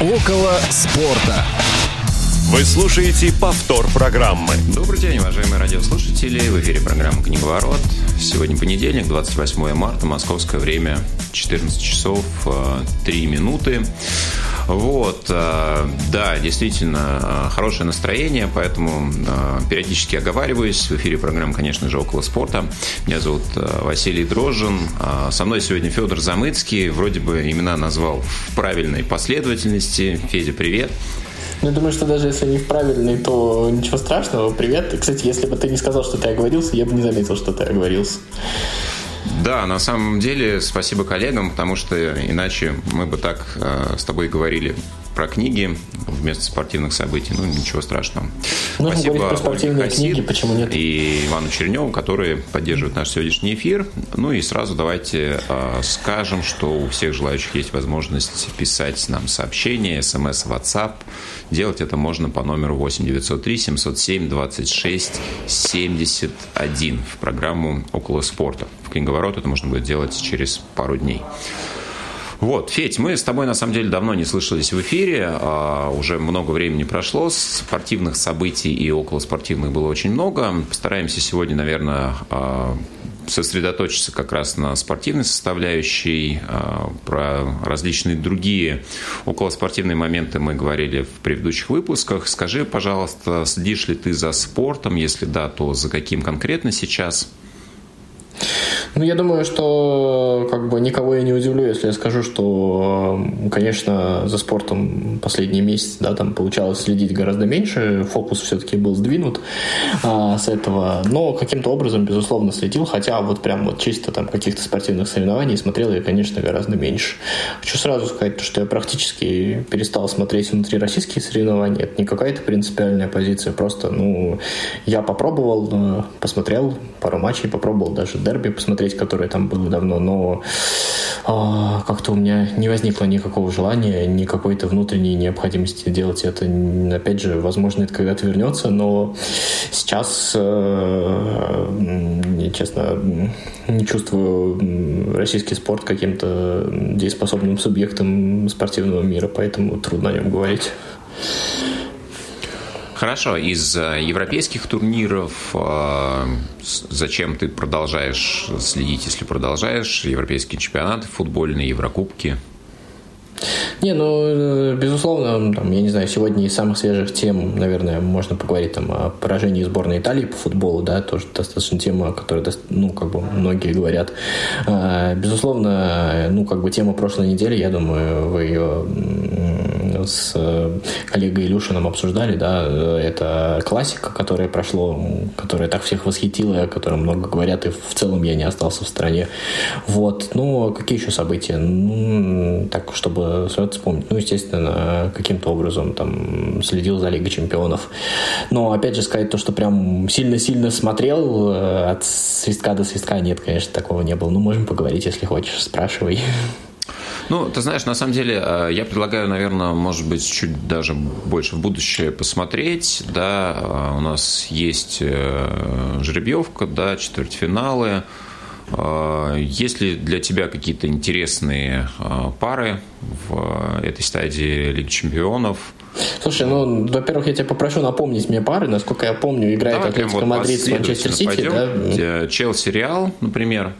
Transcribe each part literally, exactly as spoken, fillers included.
Около спорта. Вы слушаете повтор программы. Добрый день, уважаемые радиослушатели. В эфире программа «Книговорот». Сегодня понедельник, двадцать восьмое марта, московское время, четырнадцать часов три минуты. Вот, да, действительно, хорошее настроение, поэтому периодически оговариваюсь. В эфире программа, конечно же, «Около спорта». Меня зовут Василий Дрожжин. Со мной сегодня Федор Замыцкий. Вроде бы имена назвал в правильной последовательности. Федя, привет. Я думаю, что даже если не в правильный, то ничего страшного. Привет. Кстати, если бы ты не сказал, что ты оговорился, я бы не заметил, что ты оговорился. Да, на самом деле, спасибо коллегам, потому что иначе мы бы так э, с тобой говорили про книги вместо спортивных событий. Ну, ничего страшного. Нужно спасибо говорить про спортивные Ольге Кассир книги, почему нет? И Ивану Черневу, которые поддерживают наш сегодняшний эфир. Ну и сразу давайте э, скажем, что у всех желающих есть возможность писать нам сообщения, смс, WhatsApp. Делать это можно по номеру восемь девятьсот три семьсот семь двадцать шесть семьдесят один в программу «Около спорта». В «Книговорот» это можно будет делать через пару дней. Вот, Федь, мы с тобой, на самом деле, давно не слышались в эфире, а, уже много времени прошло, спортивных событий и околоспортивных было очень много. Постараемся сегодня, наверное, а, сосредоточиться как раз на спортивной составляющей, а, про различные другие околоспортивные моменты мы говорили в предыдущих выпусках. Скажи, пожалуйста, следишь ли ты за спортом, если да, то за каким конкретно сейчас? Ну, я думаю, что как бы никого я не удивлю, если я скажу, что, конечно, за спортом последний месяц, да, там получалось следить гораздо меньше, фокус все-таки был сдвинут а, с этого, но каким-то образом, безусловно, следил, хотя вот прям вот чисто там каких-то спортивных соревнований смотрел я, конечно, гораздо меньше. Хочу сразу сказать, что я практически перестал смотреть внутрироссийские соревнования, это не какая-то принципиальная позиция, просто, ну, я попробовал, посмотрел пару матчей, попробовал даже дерби посмотреть, которое там было давно, но э, как-то у меня не возникло никакого желания, ни какой-то внутренней необходимости делать это. Опять же, возможно, это когда-то вернется, но сейчас, э, честно, не чувствую российский спорт каким-то дееспособным субъектом спортивного мира, поэтому трудно о нем говорить. Хорошо, из европейских турниров зачем ты продолжаешь следить, если продолжаешь? Европейские чемпионаты, футбольные, еврокубки? Не, ну, безусловно, там, я не знаю, сегодня из самых свежих тем, наверное, можно поговорить там о поражении сборной Италии по футболу, да, тоже достаточно тема, о которой, ну, как бы многие говорят. Безусловно, ну, как бы тема прошлой недели, я думаю, вы ее с коллегой Илюшиным обсуждали, да, это классика, которая прошло, которая так всех восхитила, о которой много говорят, и в целом я не остался в стране. Вот, ну, какие еще события? Ну, так, чтобы сразу вспомнить, ну, естественно, каким-то образом там следил за Лигой Чемпионов. Но, опять же, сказать то, что прям сильно-сильно смотрел, от свистка до свистка нет, конечно, такого не было. Ну, можем поговорить, если хочешь, спрашивай. Ну, ты знаешь, на самом деле, я предлагаю, наверное, может быть, чуть даже больше в будущее посмотреть, да, у нас есть жеребьевка, да, четвертьфиналы, есть ли для тебя какие-то интересные пары в этой стадии Лиги Чемпионов? Слушай, ну, во-первых, я тебя попрошу напомнить мне пары, насколько я помню, играет да, Атлетико вот Мадрид с Манчестер Сити, да? Челси, Реал, например.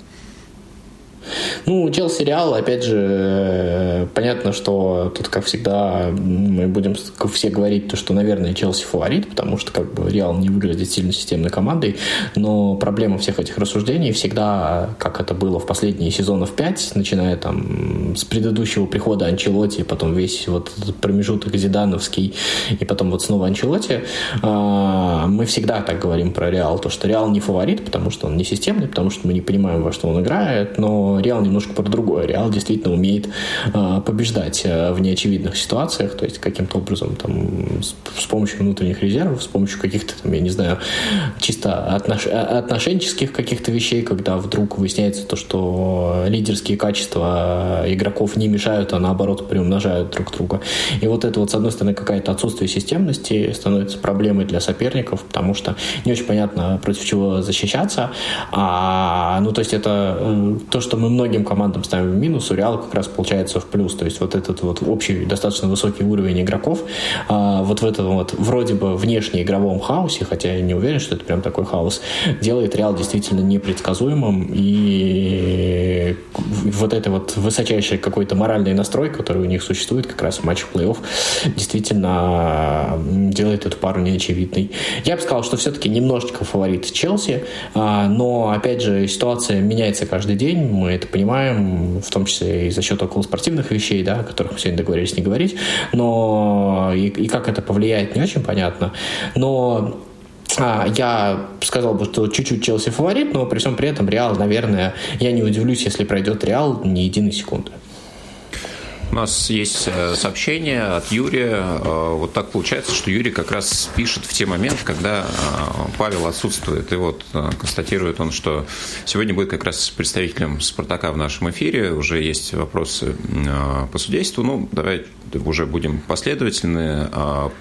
Ну, Челси-Реал, опять же, понятно, что тут, как всегда, мы будем все говорить, то, что, наверное, Челси фаворит, потому что как бы Реал не выглядит сильно системной командой, но проблема всех этих рассуждений всегда, как это было в последние сезонов пять, начиная там с предыдущего прихода Анчелотти, потом весь вот этот промежуток зидановский, и потом вот снова Анчелотти, мы всегда так говорим про Реал, то, что Реал не фаворит, потому что он не системный, потому что мы не понимаем, во что он играет, но Реал немножко про другое. Реал действительно умеет э, побеждать э, в неочевидных ситуациях, то есть каким-то образом там, с, с помощью внутренних резервов, с помощью каких-то, там, я не знаю, чисто отнош... отношенческих каких-то вещей, когда вдруг выясняется то, что лидерские качества игроков не мешают, а наоборот приумножают друг друга. И вот это вот, с одной стороны, какое-то отсутствие системности становится проблемой для соперников, потому что не очень понятно, против чего защищаться. А, ну, то есть это э, то, что мы многим другим командам ставим в минус, у Реала как раз получается в плюс. То есть вот этот вот общий достаточно высокий уровень игроков, а, вот в этом вот вроде бы внешнеигровом хаосе, хотя я не уверен, что это прям такой хаос, делает Реал действительно непредсказуемым, и вот эта вот высочайшая какой-то моральный настрой, который у них существует как раз в матчах плей-офф, действительно делает эту пару неочевидной. Я бы сказал, что все-таки немножечко фаворит Челси, но, опять же, ситуация меняется каждый день, мы это понимаем, в том числе и за счет околоспортивных вещей, да, о которых мы сегодня договорились не говорить, но и, и как это повлияет, не очень понятно, но... Я сказал бы, что чуть-чуть Челси фаворит, но при всем при этом Реал, наверное, я не удивлюсь, если пройдет Реал ни единой секунды. У нас есть сообщение от Юрия. Вот так получается, что Юрий как раз пишет в те моменты, когда Павел отсутствует. И вот констатирует он, что сегодня будет как раз представителем «Спартака» в нашем эфире. Уже есть вопросы по судейству. Ну, давай уже будем последовательны.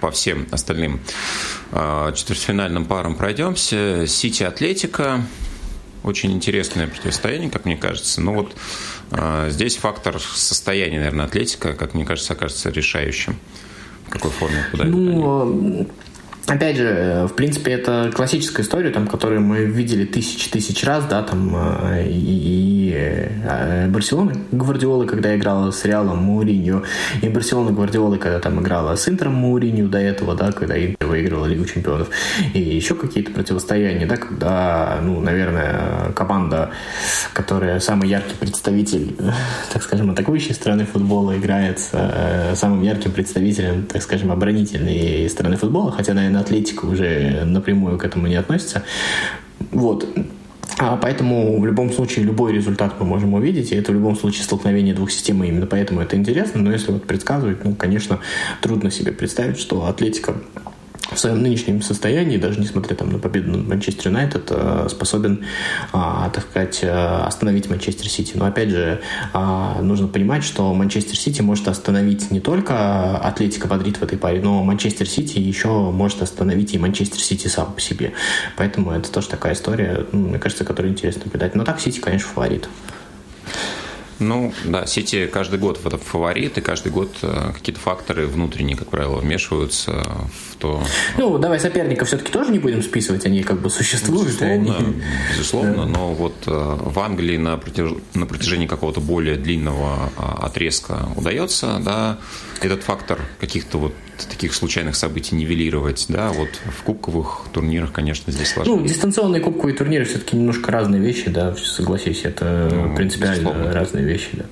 По всем остальным четвертьфинальным парам пройдемся. «Сити-Атлетико». Очень интересное противостояние, как мне кажется. Но вот э, здесь фактор состояния, наверное, Атлетика, как мне кажется, окажется решающим. В какой форме подойдут они? Опять же, в принципе, это классическая история, там, которую мы видели тысячи-тысяч раз, да, там, и, и Барселоны Гвардиолы, когда играла с Реалом Мауриньо, и Барселона Гвардиолы, когда там играла с Интером Мауриньо до этого, да, когда Интер выигрывала Лигу Чемпионов, и еще какие-то противостояния, да, когда, ну, наверное, команда, которая самый яркий представитель, так скажем, атакующей стороны футбола, играет с самым ярким представителем, так скажем, оборонительной стороны футбола, хотя, наверное, Атлетика уже напрямую к этому не относится. Вот. А поэтому в любом случае любой результат мы можем увидеть, и это в любом случае столкновение двух систем, именно поэтому это интересно. Но если вот предсказывать, ну, конечно, трудно себе представить, что Атлетика в своем нынешнем состоянии, даже несмотря там на победу над Манчестер-Юнайтед, способен, так сказать, остановить Манчестер-Сити. Но, опять же, нужно понимать, что Манчестер-Сити может остановить не только Атлетико-Мадрид в этой паре, но Манчестер-Сити еще может остановить и Манчестер-Сити сам по себе. Поэтому это тоже такая история, мне кажется, которую интересно наблюдать. Но так Сити, конечно, фаворит. Ну, да, Сити каждый год в этом фаворит, и каждый год какие-то факторы внутренние, как правило, вмешиваются в то... Ну, давай соперников все-таки тоже не будем списывать, они как бы существуют. Безусловно, они... безусловно, да. Но вот в Англии на, протяж... на протяжении какого-то более длинного отрезка удается, да, этот фактор каких-то вот таких случайных событий нивелировать, да, вот в кубковых турнирах, конечно, здесь сложнее. Ну, дистанционные кубковые турниры все-таки немножко разные вещи, да, согласись, это ну, принципиально безусловно. Разные вещи, да.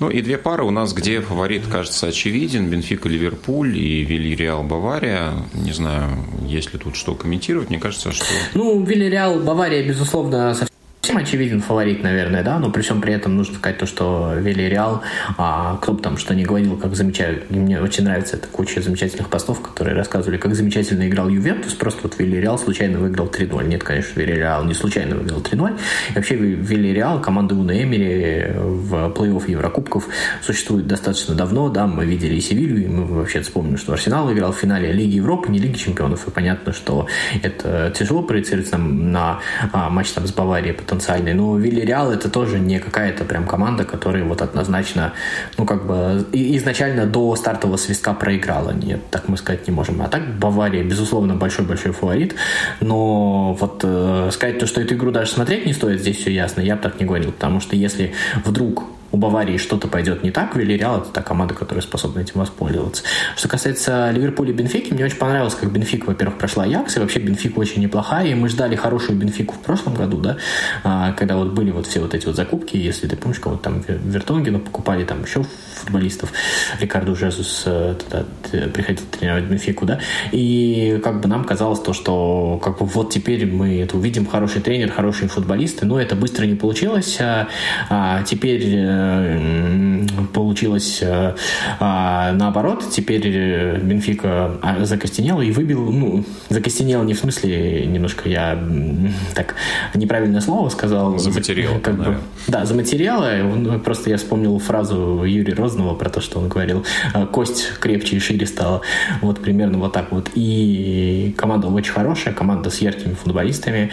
Ну, и две пары у нас, где фаворит, кажется, очевиден. Бенфика, Ливерпуль и Вильяреал, Бавария. Не знаю, есть ли тут что комментировать, мне кажется, что... Ну, Вильяреал, Бавария, безусловно, совсем очевиден фаворит, наверное, да, но при всем при этом нужно сказать то, что Вильяреал, а, кто бы там что ни говорил, как замечаю, мне очень нравится эта куча замечательных постов, которые рассказывали, как замечательно играл Ювентус, просто вот Вильяреал случайно выиграл три ноль. Нет, конечно, Вильяреал не случайно выиграл три ноль. И вообще Вильяреал, команда Уна Эмери в плей-офф Еврокубков существует достаточно давно, да, мы видели и Севилью, и мы вообще вспомним, что Арсенал играл в финале Лиги Европы, не Лиги Чемпионов, и понятно, что это тяжело проецировать на а, матч там с Баварией, потому но Вильяреал это тоже не какая-то прям команда, которая вот однозначно, ну как бы изначально до стартового свистка проиграла. Нет, так мы сказать не можем. А так Бавария, безусловно, большой-большой фаворит. Но вот э, сказать то, что эту игру даже смотреть не стоит, здесь все ясно, я бы так не говорил. Потому что если вдруг у Баварии что-то пойдет не так, Вильяреал – это та команда, которая способна этим воспользоваться. Что касается Ливерпуля и Бенфики, мне очень понравилось, как Бенфика, во-первых, прошла Аякс, и вообще Бенфика очень неплохая, и мы ждали хорошую Бенфику в прошлом году, да, когда вот были вот все вот эти вот закупки, если ты помнишь, кого-то там Вертонгена покупали, там еще футболистов, Рикардо Жезус тогда приходил тренировать Бенфику, да, и как бы нам казалось то, что как бы вот теперь мы это увидим, хороший тренер, хорошие футболисты, но это быстро не получилось, а теперь получилось наоборот. Теперь Бенфика закостенела и выбил, ну, закостенела не в смысле, немножко я так неправильное слово сказал. Заматериал. Как бы, да, заматериала. Просто я вспомнил фразу Юрия Розного про то, что он говорил, кость крепче и шире стала. Вот примерно вот так вот. И команда очень хорошая, команда с яркими футболистами,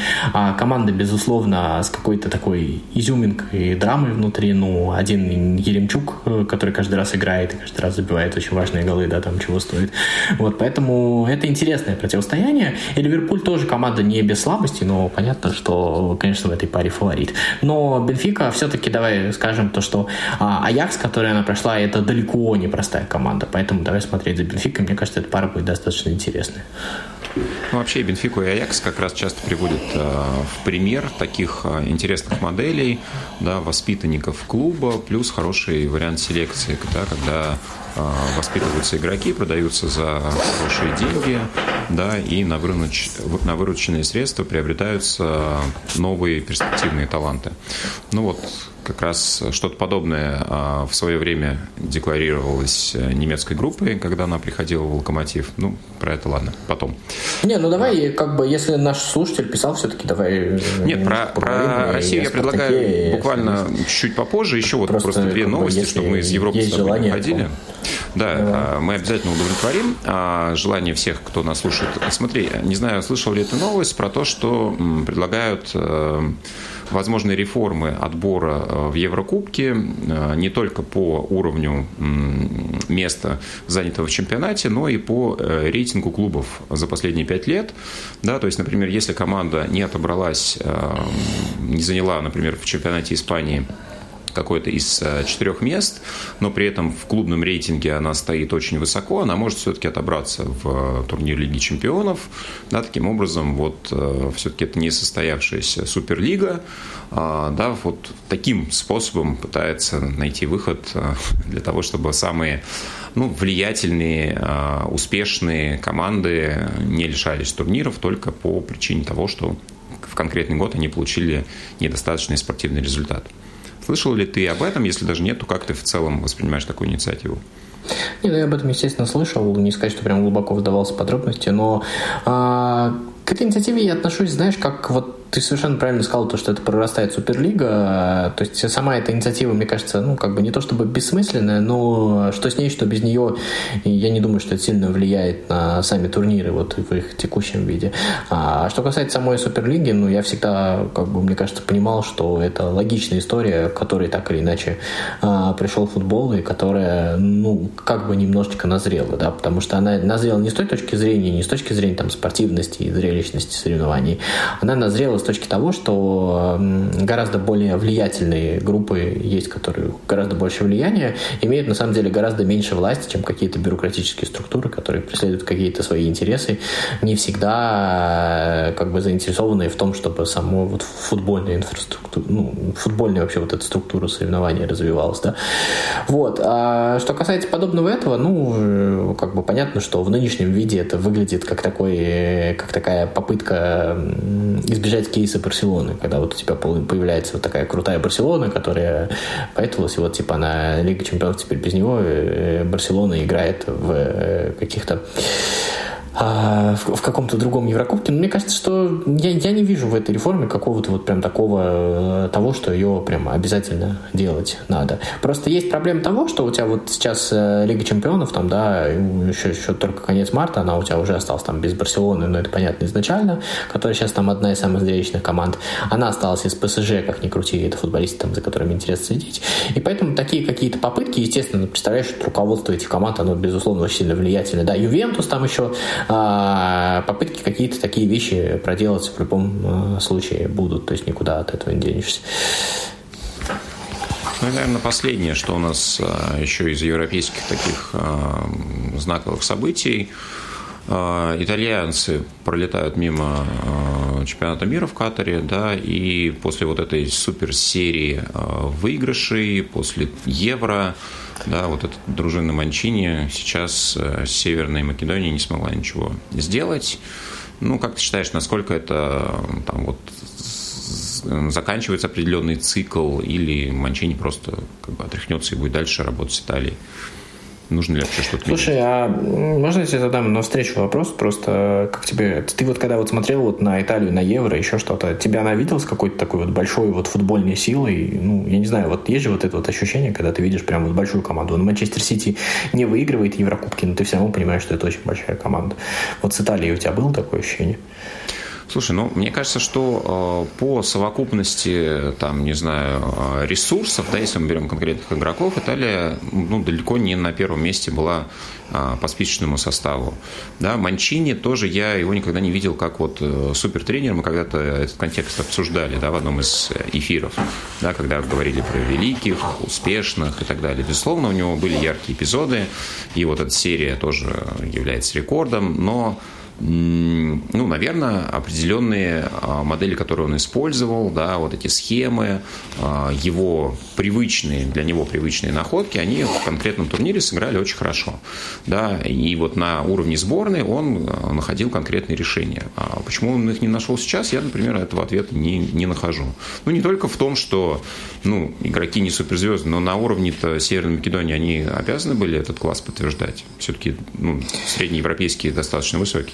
команда, безусловно, с какой-то такой изюминкой и драмой внутри. Ну, один Еремчук, который каждый раз играет и каждый раз забивает очень важные голы, да, там чего стоит. Вот, поэтому это интересное противостояние. И Ливерпуль тоже команда не без слабости, но понятно, что, конечно, в этой паре фаворит. Но Бенфика все-таки, давай скажем то, что Аякс, которая она прошла, это далеко не простая команда, поэтому давай смотреть за Бенфикой. Мне кажется, эта пара будет достаточно интересной. Ну, вообще Бенфику и Аякс как раз часто приводят э, в пример таких э, интересных моделей, да, воспитанников клуба, плюс хороший вариант селекции, да, когда э, воспитываются игроки, продаются за хорошие деньги, да, и на, выруч... на вырученные средства приобретаются новые перспективные таланты. Ну вот, как раз что-то подобное э, в свое время декларировалось немецкой группой, когда она приходила в Локомотив. Ну, про это ладно, потом. Не, ну давай, как бы, если наш слушатель писал, все-таки давай... Нет, про, про Россию я предлагаю буквально чуть-чуть попозже. Еще вот просто, просто две новости, бы, чтобы мы из Европы с тобой не ходили. Да, да, мы обязательно удовлетворим желание всех, кто нас слушает. Смотри, не знаю, слышал ли ты новость про то, что предлагают возможные реформы отбора в Еврокубке не только по уровню места, занятого в чемпионате, но и по рейтингу клубов за последние пять лет. Да, то есть, например, если команда не отобралась, не заняла, например, в чемпионате Испании какое-то из четырех мест, но при этом в клубном рейтинге она стоит очень высоко, она может все-таки отобраться в турнире Лиги Чемпионов. Да, таким образом, вот все-таки это несостоявшаяся Суперлига. Да, вот таким способом пытается найти выход для того, чтобы самые, ну, влиятельные, успешные команды не лишались турниров только по причине того, что в конкретный год они получили недостаточный спортивный результат. Слышал ли ты об этом? Если даже нет, то как ты в целом воспринимаешь такую инициативу? Нет, я об этом, естественно, слышал. Не сказать, что прям глубоко вдавался в подробности, но а, к этой инициативе я отношусь, знаешь, как вот ты совершенно правильно сказал, то, что это прорастает Суперлига. То есть сама эта инициатива, мне кажется, ну, как бы не то чтобы бессмысленная, но что с ней, что без нее, я не думаю, что это сильно влияет на сами турниры вот в их текущем виде. А что касается самой Суперлиги, ну, я всегда, как бы, мне кажется, понимал, что это логичная история, к которой так или иначе а, пришел футбол, и которая, ну, как бы немножечко назрела, да, потому что она назрела не с той точки зрения, не с точки зрения там спортивности и зрелищности соревнований, она назрела с точки того, что гораздо более влиятельные группы есть, которые гораздо больше влияния, имеют на самом деле гораздо меньше власти, чем какие-то бюрократические структуры, которые преследуют какие-то свои интересы, не всегда как бы заинтересованные в том, чтобы само вот футбольная инфраструктура, ну, футбольная вообще вот эта структура соревнований развивалась, да. Вот. А что касается подобного этого, ну, как бы понятно, что в нынешнем виде это выглядит как такой, как такая попытка избежать кейса Барселоны, когда вот у тебя появляется вот такая крутая Барселона, которая поэтовалась, и вот типа она Лига Чемпионов теперь без него, Барселона играет в каких-то в каком-то другом Еврокубке. Но мне кажется, что я, я не вижу в этой реформе какого-то вот прям такого того, что ее прям обязательно делать надо. Просто есть проблема того, что у тебя вот сейчас Лига Чемпионов, там, да, еще, еще только конец марта, она у тебя уже осталась там без Барселоны, но это понятно изначально, которая сейчас там одна из самых зрелищных команд. Она осталась из ПСЖ, как ни крути, это футболисты, там, за которыми интересно следить. И поэтому такие какие-то попытки, естественно, представляешь, что руководство этих команд, оно, безусловно, очень сильно влиятельно. Да, Ювентус там еще... попытки какие-то такие вещи проделать в любом случае будут, то есть никуда от этого не денешься. Ну и, наверное, последнее, что у нас еще из европейских таких знаковых событий. Итальянцы пролетают мимо чемпионата мира в Катаре, да, и после вот этой суперсерии выигрышей, после Евро, да, вот эта дружина Манчини сейчас с Северной Македонией не смогла ничего сделать. Ну, как ты считаешь, насколько это там вот заканчивается определенный цикл, или Манчини просто как бы отряхнется и будет дальше работать с Италией? Нужно ли вообще что-то менять? Слушай, а можно я тебе задам навстречу вопрос? Просто как тебе... Ты вот когда вот смотрел вот на Италию, на Евро, еще что-то, тебя она видела с какой-то такой вот большой вот футбольной силой? Ну, я не знаю, вот есть же вот это вот ощущение, когда ты видишь прям вот большую команду. Он Манчестер Сити не выигрывает Еврокубки, но ты все равно понимаешь, что это очень большая команда. Вот с Италией у тебя было такое ощущение? Слушай, ну, мне кажется, что э, по совокупности, там, не знаю, ресурсов, да, если мы берем конкретных игроков, Италия, ну, далеко не на первом месте была э, по списочному составу. Да, Манчини тоже, я его никогда не видел как вот э, супертренер. Мы когда-то этот контекст обсуждали, да, в одном из эфиров, да, когда говорили про великих, успешных и так далее. Безусловно, у него были яркие эпизоды, и вот эта серия тоже является рекордом, но... Ну, наверное, определенные модели, которые он использовал, да, вот эти схемы, его привычные, для него привычные находки, они в конкретном турнире сыграли очень хорошо. Да, и вот на уровне сборной он находил конкретные решения. А почему он их не нашел сейчас, я, например, этого ответа не, не нахожу. Ну, не только в том, что, ну, игроки не суперзвезды, но на уровне-то Северной Македонии они обязаны были этот класс подтверждать. Все-таки, ну, среднеевропейские достаточно высокие.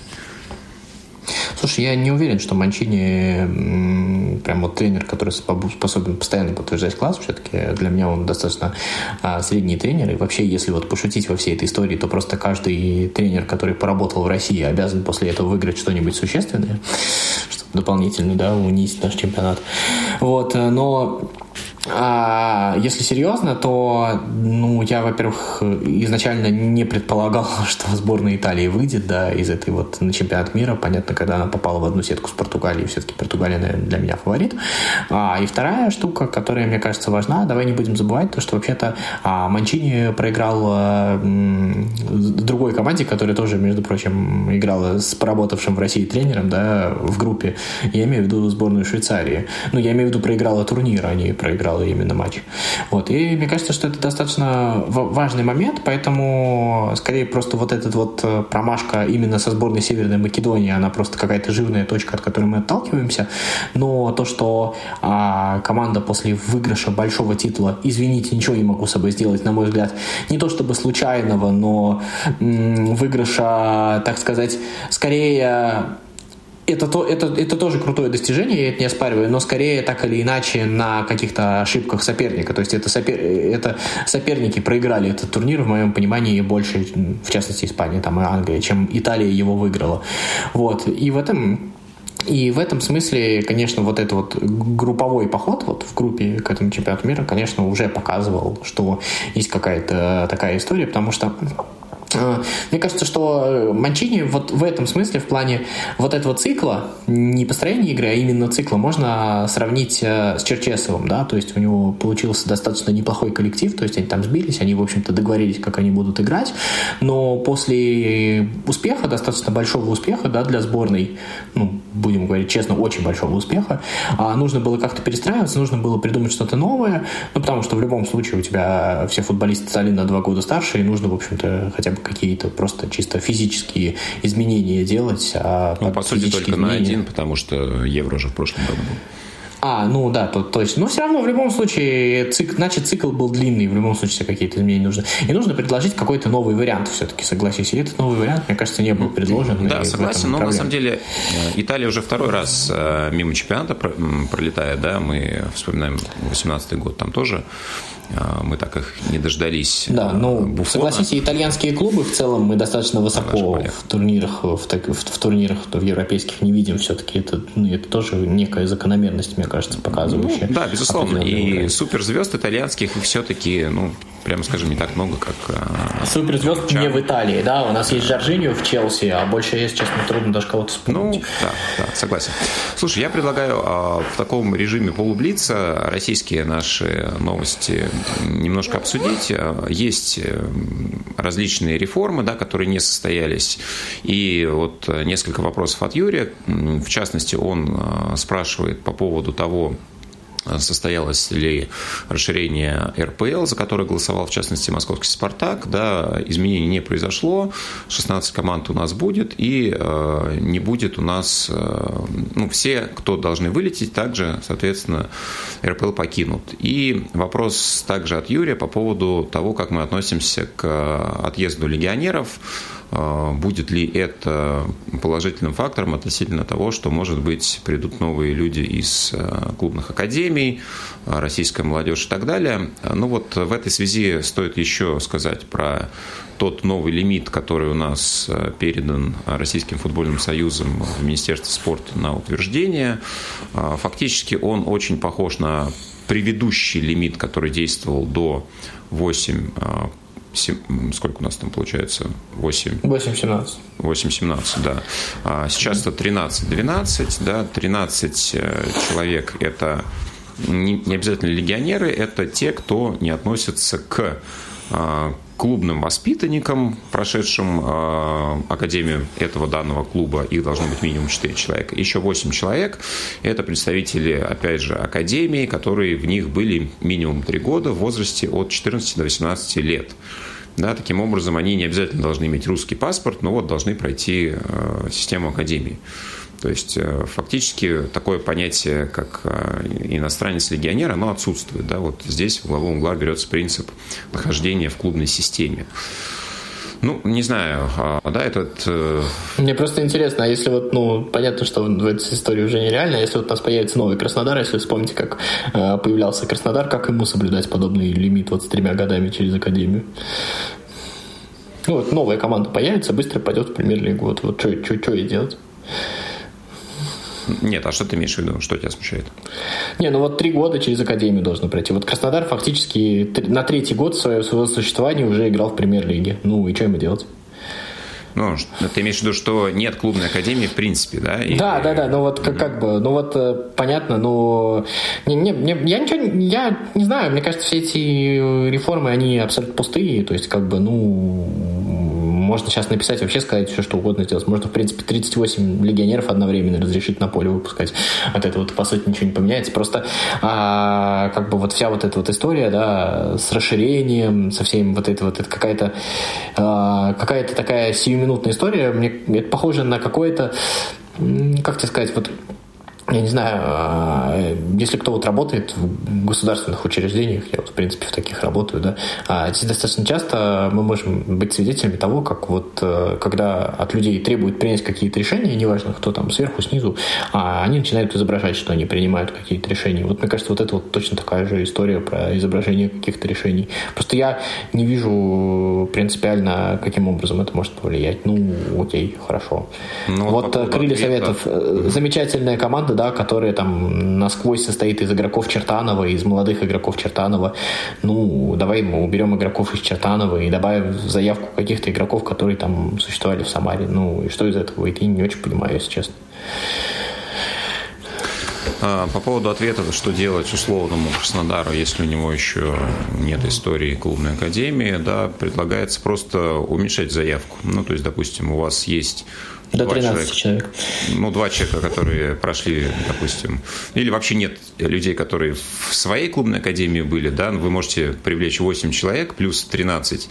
Слушай, я не уверен, что Манчини прям вот тренер, который способен постоянно подтверждать класс. Все-таки для меня он достаточно а, средний тренер. И вообще, если вот пошутить во всей этой истории, то просто каждый тренер, который поработал в России, обязан после этого выиграть что-нибудь существенное, чтобы дополнительно, да, унизить наш чемпионат. Вот, но... А если серьезно, то, ну, я, во-первых, изначально не предполагал, что сборная Италии выйдет, да, из этой вот на чемпионат мира. Понятно, когда она попала в одну сетку с Португалией, все-таки Португалия, наверное, для меня фаворит. А, и вторая штука, которая, мне кажется, важна, давай не будем забывать, то, что вообще-то а, Манчини проиграл а, м, другой команде, которая тоже, между прочим, играла с поработавшим в России тренером, да, в группе. Я имею в виду сборную Швейцарии. Ну, я имею в виду проиграла турнир, а не проиграла именно матч. Вот. И мне кажется, что это достаточно важный момент, поэтому скорее просто вот эта вот промашка именно со сборной Северной Македонии, она просто какая-то жирная точка, от которой мы отталкиваемся, но то, что а, команда после выигрыша большого титула, извините, ничего не могу с собой сделать, на мой взгляд, не то чтобы случайного, но м- выигрыша, так сказать, скорее... Это, то, это, это тоже крутое достижение, я это не оспариваю, но скорее так или иначе на каких-то ошибках соперника. То есть это, сопер, это соперники проиграли этот турнир, в моем понимании, больше, в частности, Испания там, и Англия, чем Италия его выиграла. Вот. И в этом... И в этом смысле, конечно, вот этот вот групповой поход вот в группе к этому чемпионату мира, конечно, уже показывал, что есть какая-то такая история, потому что мне кажется, что Манчини вот в этом смысле, в плане вот этого цикла, не построения игры, а именно цикла, можно сравнить с Черчесовым, да, то есть у него получился достаточно неплохой коллектив, то есть они там сбились, они, в общем-то, договорились, как они будут играть, но после успеха, достаточно большого успеха, да, для сборной, ну, будем говорить честно, очень большого успеха, нужно было как-то перестраиваться, нужно было придумать что-то новое, ну, потому что в любом случае у тебя все футболисты стали на два года старше, и нужно, в общем-то, хотя бы какие-то просто чисто физические изменения делать. А ну, по сути, только изменения... на один, потому что Евро уже в прошлом году был. А, ну да, то, то есть, но все равно в любом случае, цик, значит, цикл был длинный, в любом случае какие-то изменения нужны. И нужно предложить какой-то новый вариант все-таки, согласись. И этот новый вариант, мне кажется, не был предложен. Да, согласен, но проблем. На самом деле Италия уже второй раз мимо чемпионата пролетает, да, мы вспоминаем две тысячи восемнадцатый год, там тоже мы так их не дождались. Да, ну, Буфона. Согласись, итальянские клубы в целом мы достаточно высоко в турнирах, в, в, в турнирах в европейских не видим все-таки. Это, ну, это тоже некая закономерность, мне кажется, показывающая. Ну, да, безусловно. И игры. Суперзвезд итальянских все-таки, ну, прямо скажем, не так много, как... А, суперзвезд Чан. Не в Италии, да. У нас есть Жоржиньо в Челси, а больше, если честно, трудно даже кого-то вспомнить. Ну, да, да, согласен. Слушай, я предлагаю а, в таком режиме полублица российские наши новости немножко обсудить. Есть различные реформы, да, которые не состоялись. И вот несколько вопросов от Юрия. В частности, он спрашивает по поводу того, состоялось ли расширение эр пэ эл, за которое голосовал, в частности, московский «Спартак». Да, изменений не произошло, шестнадцать команд у нас будет, и э, не будет у нас... Э, ну, все, кто должны вылететь, также, соответственно, эр пэ эл покинут. И вопрос также от Юрия по поводу того, как мы относимся к отъезду легионеров. Будет ли это положительным фактором относительно того, что, может быть, придут новые люди из клубных академий, российская молодежь и так далее. Ну вот в этой связи стоит еще сказать про тот новый лимит, который у нас передан Российским футбольным союзом в Министерство спорта на утверждение. Фактически он очень похож на предыдущий лимит, который действовал до восьми. Сколько у нас там получается? восемь семнадцать. восемь семнадцать, да. Сейчас это тринадцать двенадцать. Да, тринадцать человек – это не обязательно легионеры, это те, кто не относится к клубным воспитанникам, прошедшим э, академию этого данного клуба. Их должно быть минимум четыре человека. Еще восемь человек – это представители, опять же, академии, которые в них были минимум три года в возрасте от четырнадцати до восемнадцати лет. Да, таким образом, они не обязательно должны иметь русский паспорт, но вот должны пройти э, систему академии. То есть, фактически, такое понятие, как иностранец-легионер, оно отсутствует. Да? Вот здесь в главу угла берется принцип нахождения в клубной системе. Ну, не знаю, да, этот... Мне просто интересно, а если вот, ну, понятно, что в этой истории уже нереально, если вот у нас появится новый Краснодар, если вспомните, как появлялся Краснодар, как ему соблюдать подобный лимит вот с тремя годами через академию? Ну, вот новая команда появится, быстро пойдет в премьер-лигу. Вот, вот что ей делать? Нет, а что ты имеешь в виду? Что тебя смущает? Не, ну вот три года через академию должно пройти. Вот Краснодар фактически на третий год своего, своего существования уже играл в премьер-лиге. Ну и что ему делать? Ну, ты имеешь в виду, что нет клубной академии в принципе, да? И... Да, да, да, ну вот как, как бы, ну вот понятно, но не, не, не, я ничего, я не знаю, мне кажется, все эти реформы, они абсолютно пустые, то есть как бы, ну... Можно сейчас написать, вообще сказать все, что угодно сделать. Можно, в принципе, тридцать восемь легионеров одновременно разрешить на поле выпускать. От этого, по сути, ничего не поменяется. Просто а, как бы вот вся вот эта вот история, да, с расширением, со всем вот этой вот, это какая-то а, какая-то такая сиюминутная история. Мне это похоже на какое-то, как тебе сказать, вот я не знаю, если кто вот работает в государственных учреждениях, я вот, в принципе, в таких работаю, да, а здесь достаточно часто мы можем быть свидетелями того, как вот, когда от людей требуют принять какие-то решения, неважно, кто там сверху, снизу, а они начинают изображать, что они принимают какие-то решения. Вот, мне кажется, вот это вот точно такая же история про изображение каких-то решений. Просто я не вижу принципиально, каким образом это может повлиять. Ну, окей, хорошо. Ну, вот «Крылья Советов» — замечательная команда, да, которые там насквозь состоит из игроков Чертанова, из молодых игроков Чертанова. Ну, давай мы уберем игроков из Чертанова и добавим заявку каких-то игроков, которые там существовали в Самаре. Ну, и что из этого? И я не очень понимаю, если честно. По поводу ответа, что делать условному Краснодару, если у него еще нет истории клубной академии, да, предлагается просто уменьшать заявку. Ну, то есть, допустим, у вас есть... До тринадцати человек. Ну, два человека, которые прошли, допустим, или вообще нет людей, которые в своей клубной академии были, да, вы можете привлечь восемь человек плюс тринадцать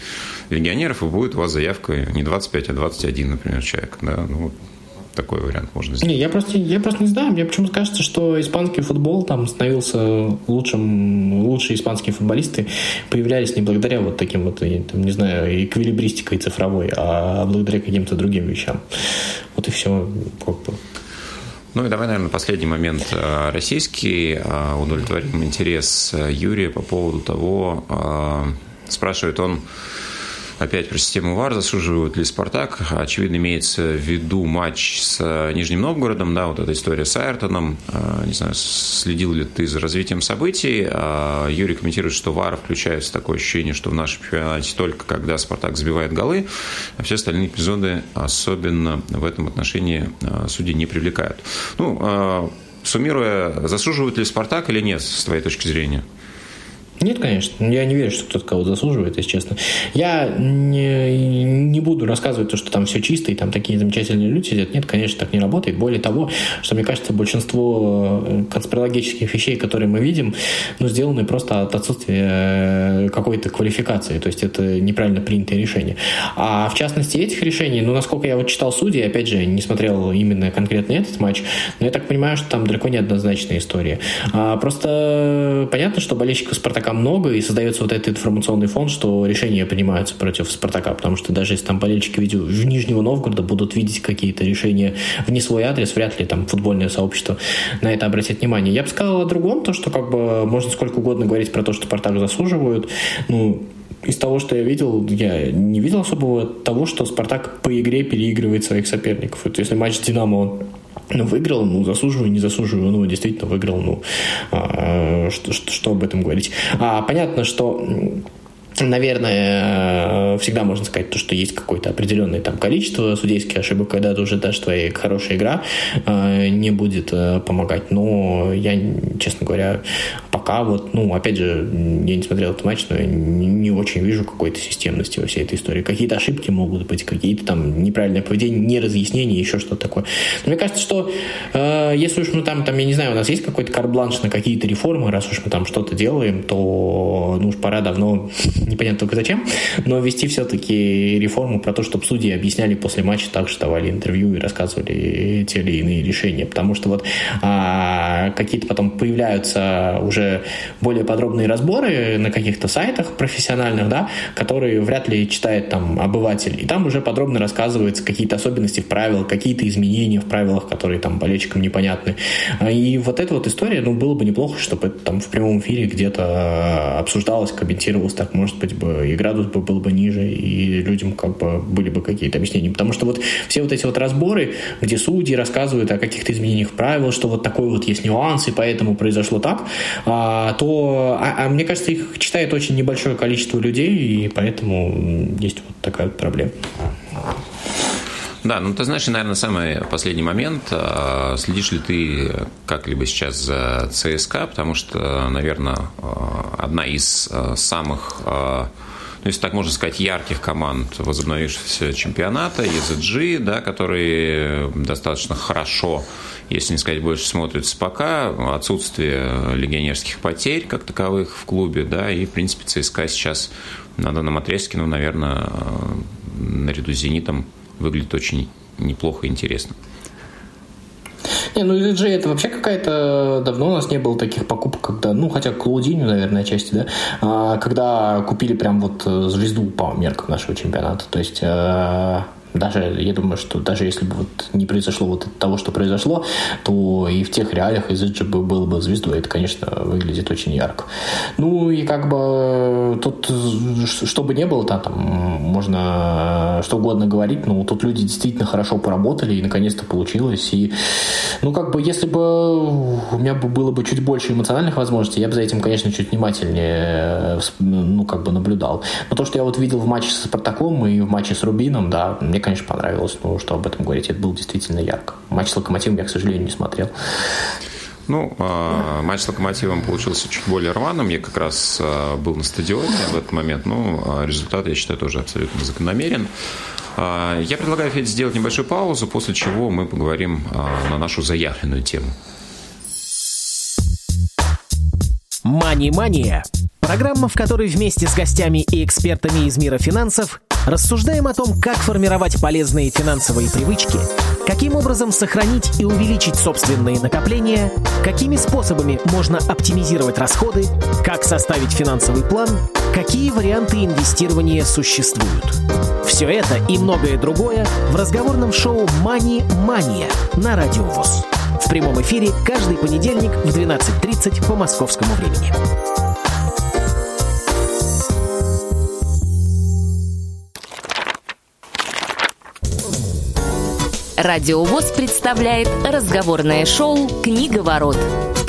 легионеров, и будет у вас заявка не двадцать пять, а двадцать один, например, человек, да, ну, вот. Такой вариант можно сделать. Не, я просто, я просто не знаю. Мне почему-то кажется, что испанский футбол там становился лучшим, лучшие испанские футболисты появлялись не благодаря вот таким вот, там, не знаю, эквилибристикой цифровой, а благодаря каким-то другим вещам. Вот и все. Ну и давай, наверное, последний момент российский. Удовлетворим интерес Юрия по поводу того, спрашивает он, опять про систему ВАР, заслуживают ли «Спартак». Очевидно, имеется в виду матч с Нижним Новгородом, да, вот эта история с Айртоном. Не знаю, следил ли ты за развитием событий. Юрий комментирует, что ВАР включается, такое ощущение, что в нашем чемпионате только когда «Спартак» забивает голы, а все остальные эпизоды, особенно в этом отношении, судьи не привлекают. Ну, суммируя, заслуживает ли «Спартак» или нет, с твоей точки зрения? Нет, конечно. Я не верю, что кто-то кого-то заслуживает, если честно. Я не, не буду рассказывать то, что там все чисто и там такие замечательные люди сидят. Нет, конечно, так не работает. Более того, что, мне кажется, большинство конспирологических вещей, которые мы видим, ну, сделаны просто от отсутствия какой-то квалификации. То есть это неправильно принятое решение. А в частности этих решений, ну, насколько я вот читал судей, опять же, не смотрел именно конкретно этот матч, но я так понимаю, что там далеко не однозначная история. А просто понятно, что болельщиков «Спартака» много, и создается вот этот информационный фон, что решения принимаются против «Спартака», потому что даже если там болельщики в Нижнего Новгорода будут видеть какие-то решения в не свой адрес, вряд ли там футбольное сообщество на это обратит внимание. Я бы сказал о другом, то, что как бы можно сколько угодно говорить про то, что «Спартак» заслуживают, ну... Из того, что я видел, я не видел особого того, что «Спартак» по игре переигрывает своих соперников. Вот если матч «Динамо» он ну, выиграл, ну, заслуживаю, не заслуживаю, он ну, его действительно выиграл, ну, а, что, что, что об этом говорить. А, понятно, что... Наверное, всегда можно сказать, что есть какое-то определенное там количество судейских ошибок, когда ты уже даже твоя хорошая игра не будет помогать. Но я, честно говоря, пока вот, ну, опять же, я не смотрел этот матч, но я не очень вижу какой-то системности во всей этой истории. Какие-то ошибки могут быть, какие-то там неправильное поведение, неразъяснение, еще что-то такое. Но мне кажется, что если уж мы там, там, я не знаю, у нас есть какой-то карт-бланш на какие-то реформы, раз уж мы там что-то делаем, то ну уж пора давно... Непонятно только зачем, но вести все-таки реформу про то, чтобы судьи объясняли после матча, также давали интервью и рассказывали те или иные решения, потому что вот а, какие-то потом появляются уже более подробные разборы на каких-то сайтах профессиональных, да, которые вряд ли читает там обыватель, и там уже подробно рассказываются какие-то особенности в правилах, какие-то изменения в правилах, которые там болельщикам непонятны, и вот эта вот история, ну, было бы неплохо, чтобы это там в прямом эфире где-то обсуждалось, комментировалось, так может быть, бы и градус бы был бы ниже, и людям как бы были бы какие-то объяснения. Потому что вот все вот эти вот разборы, где судьи рассказывают о каких-то изменениях правил, что вот такой вот есть нюанс, и поэтому произошло так, а, то, а, а мне кажется, их читает очень небольшое количество людей, и поэтому есть вот такая вот проблема. Да, ну ты знаешь, наверное, самый последний момент. Следишь ли ты как-либо сейчас за ЦСКА? Потому что, наверное, одна из самых, ну, если так можно сказать, ярких команд возобновившегося чемпионата, ЕЗГ, да, которые достаточно хорошо, если не сказать больше, смотрятся пока. Отсутствие легионерских потерь как таковых в клубе, да, и, в принципе, ЦСКА сейчас на данном отрезке, ну, наверное, наряду с «Зенитом» выглядит очень неплохо и интересно. Не, ну эл джи это вообще какая-то... Давно у нас не было таких покупок, когда... Ну, хотя Клаудиню, наверное, отчасти, да? А, когда купили прям вот звезду по меркам нашего чемпионата. То есть... А... Даже, я думаю, что даже если бы вот не произошло вот того, что произошло, то и в тех реалиях ЭЗЖ было бы звездой. Это, конечно, выглядит очень ярко. Ну и как бы тут, что бы ни было, да, там можно что угодно говорить, но тут люди действительно хорошо поработали, и наконец-то получилось. И, ну как бы, если бы у меня было бы чуть больше эмоциональных возможностей, я бы за этим, конечно, чуть внимательнее, ну, как бы наблюдал. Но то, что я вот видел в матче со «Спартаком» и в матче с «Рубином», да, мне, конечно, понравилось, но что об этом говорить, это было действительно ярко. Матч с «Локомотивом» я, к сожалению, не смотрел. Ну, э, матч с «Локомотивом» получился чуть более рваным. Я как раз э, был на стадионе в этот момент. Ну, результат, я считаю, тоже абсолютно закономерен. Э, я предлагаю, Федя, сделать небольшую паузу, после чего мы поговорим э, на нашу заявленную тему. «Мани-мания» – программа, в которой вместе с гостями и экспертами из мира финансов рассуждаем о том, как формировать полезные финансовые привычки, каким образом сохранить и увеличить собственные накопления, какими способами можно оптимизировать расходы, как составить финансовый план, какие варианты инвестирования существуют. Все это и многое другое в разговорном шоу «Мани-мания» на Радио ВОС. В прямом эфире каждый понедельник в двенадцать тридцать по московскому времени. Радио ВОС представляет разговорное шоу «Книговорот».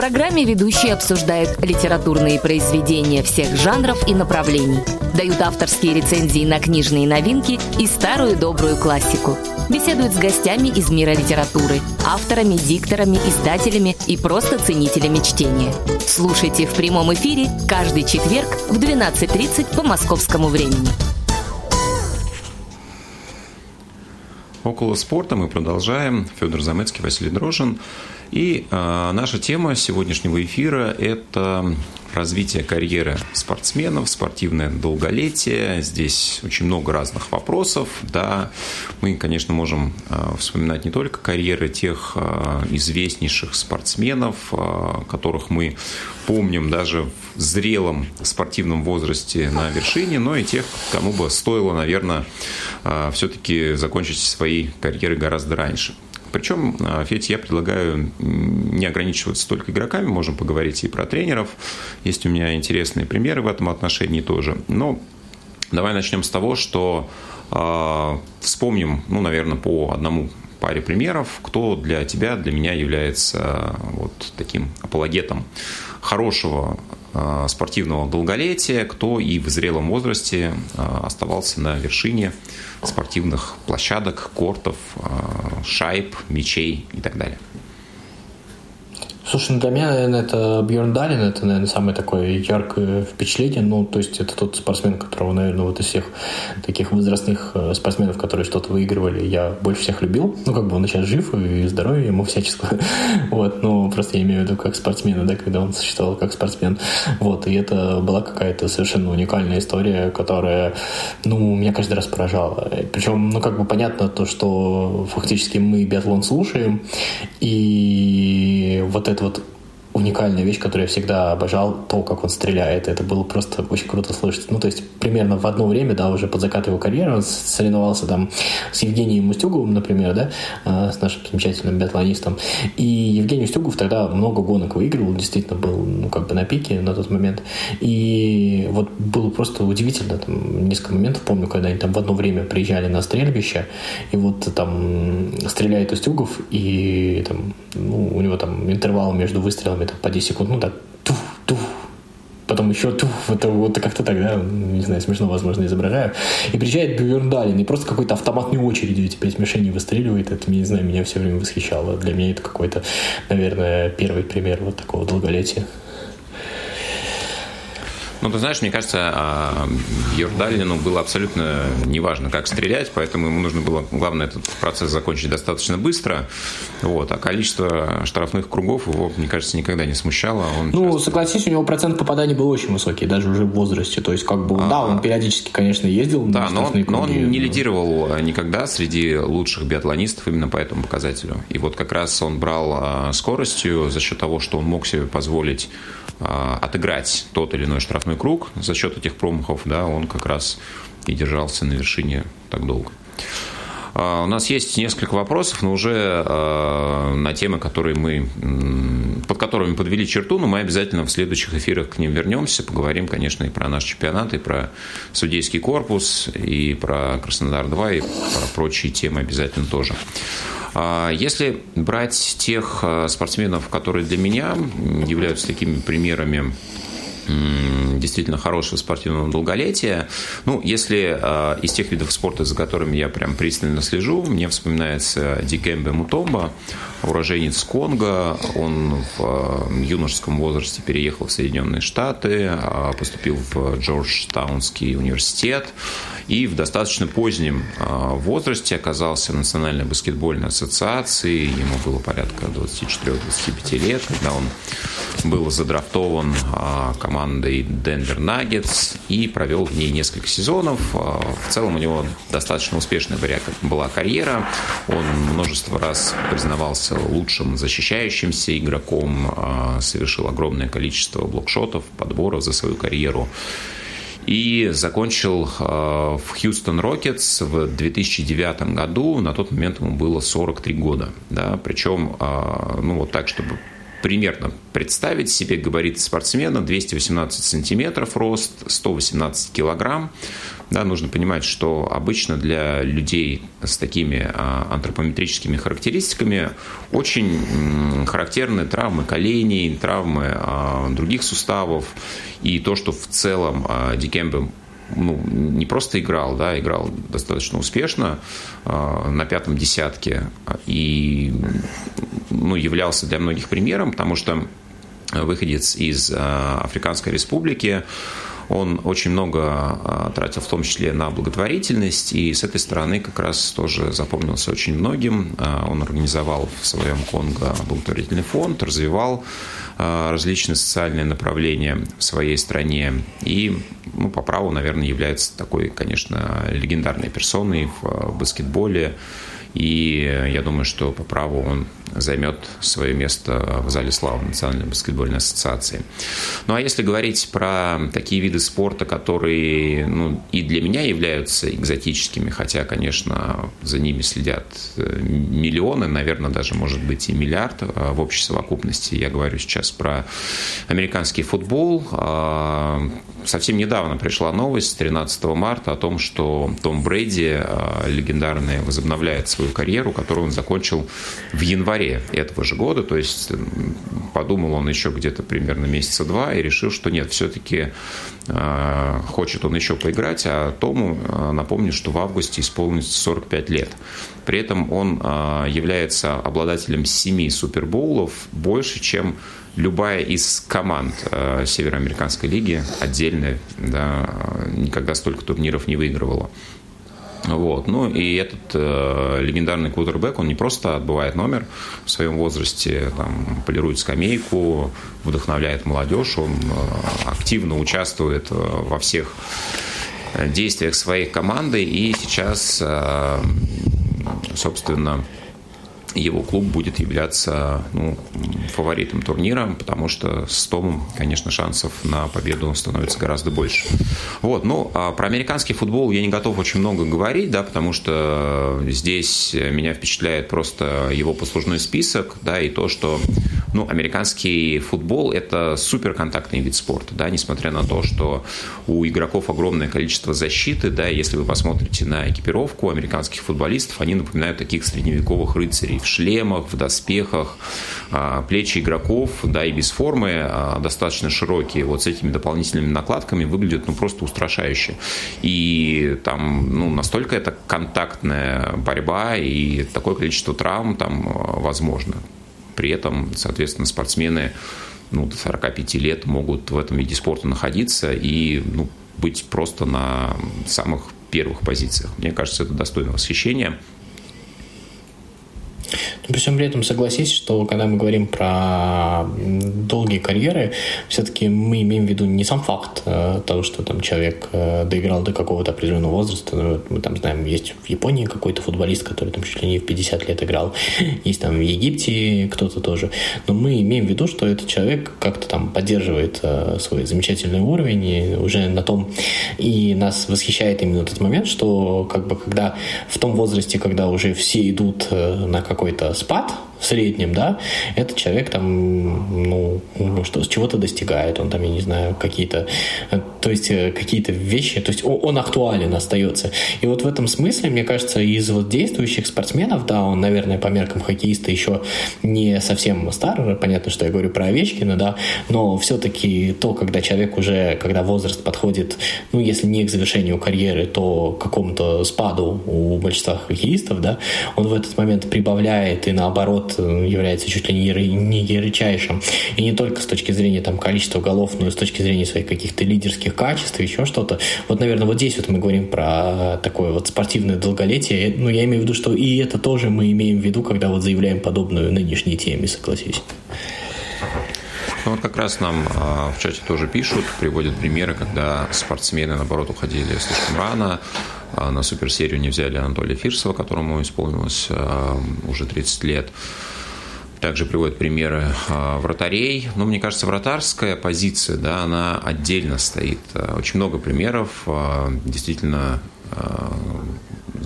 программе ведущие обсуждают литературные произведения всех жанров и направлений, дают авторские рецензии на книжные новинки и старую добрую классику, беседуют с гостями из мира литературы, авторами, дикторами, издателями и просто ценителями чтения. Слушайте в прямом эфире каждый четверг в двенадцать тридцать по московскому времени. Около спорта мы продолжаем. Федор Замыцкий, Василий Дрожжин. И э, наша тема сегодняшнего эфира – это развитие карьеры спортсменов, спортивное долголетие. Здесь очень много разных вопросов. Да, мы, конечно, можем э, вспоминать не только карьеры тех э, известнейших спортсменов, э, которых мы помним даже в зрелом спортивном возрасте на вершине, но и тех, кому бы стоило, наверное, э, все-таки закончить свои карьеры гораздо раньше. Причем, Федь, я предлагаю не ограничиваться только игроками, можем поговорить и про тренеров. Есть у меня интересные примеры в этом отношении тоже. Но давай начнем с того, что э, вспомним, ну, наверное, по одному паре примеров, кто для тебя, для меня является вот таким апологетом хорошего э, спортивного долголетия, кто и в зрелом возрасте э, оставался на вершине спортивных площадок, кортов, шайб, мячей и так далее. Слушай, ну для меня, наверное, это Бьерн Далин, это, наверное, самое такое яркое впечатление. Ну, то есть это тот спортсмен, которого, наверное, вот из всех таких возрастных спортсменов, которые что-то выигрывали, я больше всех любил. Ну, как бы он сейчас жив и здоровье ему всяческое. Вот, ну, просто я имею в виду как спортсмена, да, когда он существовал как спортсмен. Вот, и это была какая-то совершенно уникальная история, которая, ну, меня каждый раз поражала. Причем, ну, как бы понятно то, что фактически мы биатлон слушаем, и вот это вот уникальная вещь, которую я всегда обожал, то, как он стреляет, это было просто очень круто слышать. Ну, то есть, примерно в одно время, да, уже под закат его карьеры он соревновался там с Евгением Устюговым, например, да, с нашим замечательным биатлонистом. И Евгений Устюгов тогда много гонок выигрывал, действительно был, ну, как бы на пике на тот момент. И вот было просто удивительно, там, несколько моментов, помню, когда они там в одно время приезжали на стрельбище, и вот там стреляет Устюгов, и там, ну, у него там интервал между выстрелами это по десять секунд, ну так, туф-туф, потом еще туф, это вот как-то так, да, не знаю, смешно, возможно, изображаю. И приезжает Бьерн Далин, и просто какой-то автоматной очередью эти пять мишеней выстреливает, это, не знаю, меня все время восхищало. Для меня это какой-то, наверное, первый пример вот такого долголетия. Ну, ты знаешь, мне кажется, Бьерн Далину было абсолютно неважно, как стрелять, поэтому ему нужно было, главное, этот процесс закончить достаточно быстро. Вот. А количество штрафных кругов его, мне кажется, никогда не смущало. Он ну, часто... согласись, у него процент попаданий был очень высокий, даже уже в возрасте. То есть, как бы, а... да, он периодически, конечно, ездил да, на штрафные но, круги. Да, но он не лидировал никогда среди лучших биатлонистов именно по этому показателю. И вот как раз он брал скоростью за счет того, что он мог себе позволить отыграть тот или иной штрафной круг, за счет этих промахов, да, он как раз и держался на вершине так долго. У нас есть несколько вопросов, но уже на темы, которые мы, под которыми подвели черту, но мы обязательно в следующих эфирах к ним вернемся, поговорим, конечно, и про наш чемпионат, и про судейский корпус, и про Краснодар-два, и про прочие темы обязательно тоже. Если брать тех спортсменов, которые для меня являются такими примерами действительно хорошего спортивного долголетия. Ну, если э, из тех видов спорта, за которыми я прям пристально слежу, мне вспоминается Дикембе Мутомба, уроженец Конго. Он в э, юношеском возрасте переехал в Соединенные Штаты, э, поступил в Джорджтаунский университет и в достаточно позднем э, возрасте оказался в Национальной баскетбольной ассоциации. Ему было порядка двадцать четыре - двадцать пять лет, когда он был задрафтован э, командой Денвер Наггетс и провел в ней несколько сезонов. В целом у него достаточно успешная была карьера. Он множество раз признавался лучшим защищающимся игроком, совершил огромное количество блокшотов, подборов за свою карьеру. И закончил в Хьюстон Рокетс в две тысячи девятом году. На тот момент ему было сорок три года. Да? Причем, ну вот так, чтобы примерно представить себе габариты спортсмена: двести восемнадцать сантиметров рост, сто восемнадцать килограмм. Да, нужно понимать, что обычно для людей с такими антропометрическими характеристиками очень характерны травмы коленей, травмы других суставов. И то, что в целом Дикембе, ну, не просто играл, да, играл достаточно успешно э, на пятом десятке и, ну, являлся для многих примером, потому что выходец из э, Африканской Республики, он очень много э, тратил, в том числе на благотворительность, и с этой стороны как раз тоже запомнился очень многим. Э, он организовал в своем Конго благотворительный фонд, развивал э, различные социальные направления в своей стране и, ну, по праву, наверное, является такой, конечно, легендарной персоной в баскетболе. И я думаю, что по праву он займет свое место в зале славы Национальной баскетбольной ассоциации. Ну, а если говорить про такие виды спорта, которые, ну, и для меня являются экзотическими, хотя, конечно, за ними следят миллионы, наверное, даже, может быть, и миллиард в общей совокупности. Я говорю сейчас про американский футбол. Совсем недавно пришла новость, тринадцатого марта, о том, что Том Брэди, легендарный, возобновляет свою карьеру, которую он закончил в январе этого же года, то есть подумал он еще где-то примерно месяца два и решил, что нет, все-таки э, хочет он еще поиграть, а Тому, э, напомню, что в августе исполнится сорок пять лет. При этом он э, является обладателем семи супербоулов, больше, чем любая из команд э, Североамериканской лиги отдельно, да, никогда столько турниров не выигрывала. Вот. Ну и этот э, легендарный квотербек, он не просто отбывает номер в своем возрасте, там, полирует скамейку, вдохновляет молодежь, он э, активно участвует э, во всех действиях своей команды, и сейчас, э, собственно, его клуб будет являться, ну, фаворитом турнира, потому что с Томом, конечно, шансов на победу становится гораздо больше. Вот, ну, а про американский футбол я не готов очень много говорить, да, потому что здесь меня впечатляет просто его послужной список, да, и то, что, ну, американский футбол – это суперконтактный вид спорта, да, несмотря на то, что у игроков огромное количество защиты, да, если вы посмотрите на экипировку американских футболистов, они напоминают таких средневековых рыцарей в шлемах, в доспехах, плечи игроков, да, и без формы достаточно широкие, вот с этими дополнительными накладками выглядят, ну, просто устрашающе. И там, ну, настолько это контактная борьба и такое количество травм там возможно. При этом, соответственно, спортсмены, ну, до сорока пяти лет могут в этом виде спорта находиться и, ну, быть просто на самых первых позициях. Мне кажется, это достойно восхищения. При всем при этом согласись, что когда мы говорим про долгие карьеры, все-таки мы имеем в виду не сам факт э, того, что там человек э, доиграл до какого-то определенного возраста. Ну, мы там знаем, есть в Японии какой-то футболист, который там чуть ли не в пятьдесят лет играл, есть там в Египте кто-то тоже. Но мы имеем в виду, что этот человек как-то там поддерживает э, свой замечательный уровень и уже на том, и нас восхищает именно этот момент, что как бы когда в том возрасте, когда уже все идут э, на какой-то спад в среднем, да, этот человек там, ну, ну что, чего-то достигает, он там, я не знаю, какие-то, то есть какие-то вещи, то есть он, он актуален остается. И вот в этом смысле, мне кажется, из вот действующих спортсменов, да, он, наверное, по меркам хоккеиста еще не совсем стар, понятно, что я говорю про Овечкина, да, но все-таки то, когда человек уже, когда возраст подходит, ну, если не к завершению карьеры, то к какому-то спаду у большинства хоккеистов, да, он в этот момент прибавляет и наоборот является чуть ли не ярычайшим. И не только с точки зрения там, количества голов, но и с точки зрения своих каких-то лидерских качеств, еще что-то. Вот, наверное, вот здесь вот мы говорим про такое вот спортивное долголетие. Ну, я имею в виду, что и это тоже мы имеем в виду, когда вот заявляем подобную нынешней теме, согласись. Ну, вот как раз нам э, в чате тоже пишут, приводят примеры, когда спортсмены, наоборот, уходили слишком рано. Э, на суперсерию не взяли Анатолия Фирсова, которому исполнилось э, уже тридцать лет. Также приводят примеры э, вратарей. Но, ну, мне кажется, вратарская позиция, да, она отдельно стоит. Очень много примеров э, действительно э,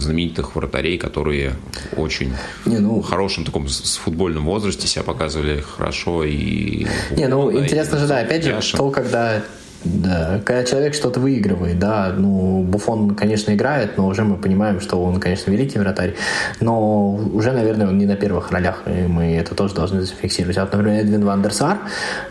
знаменитых вратарей, которые очень не, ну... в хорошем таком с футбольном возрасте себя показывали хорошо. И... Не, ну, да, интересно и... же, да, опять же, Яша. Что когда... Да, когда человек что-то выигрывает, да, ну, Буфон, конечно, играет, но уже мы понимаем, что он, конечно, великий вратарь, но уже, наверное, он не на первых ролях, и мы это тоже должны зафиксировать. А вот, например, Эдвин Вандерсар,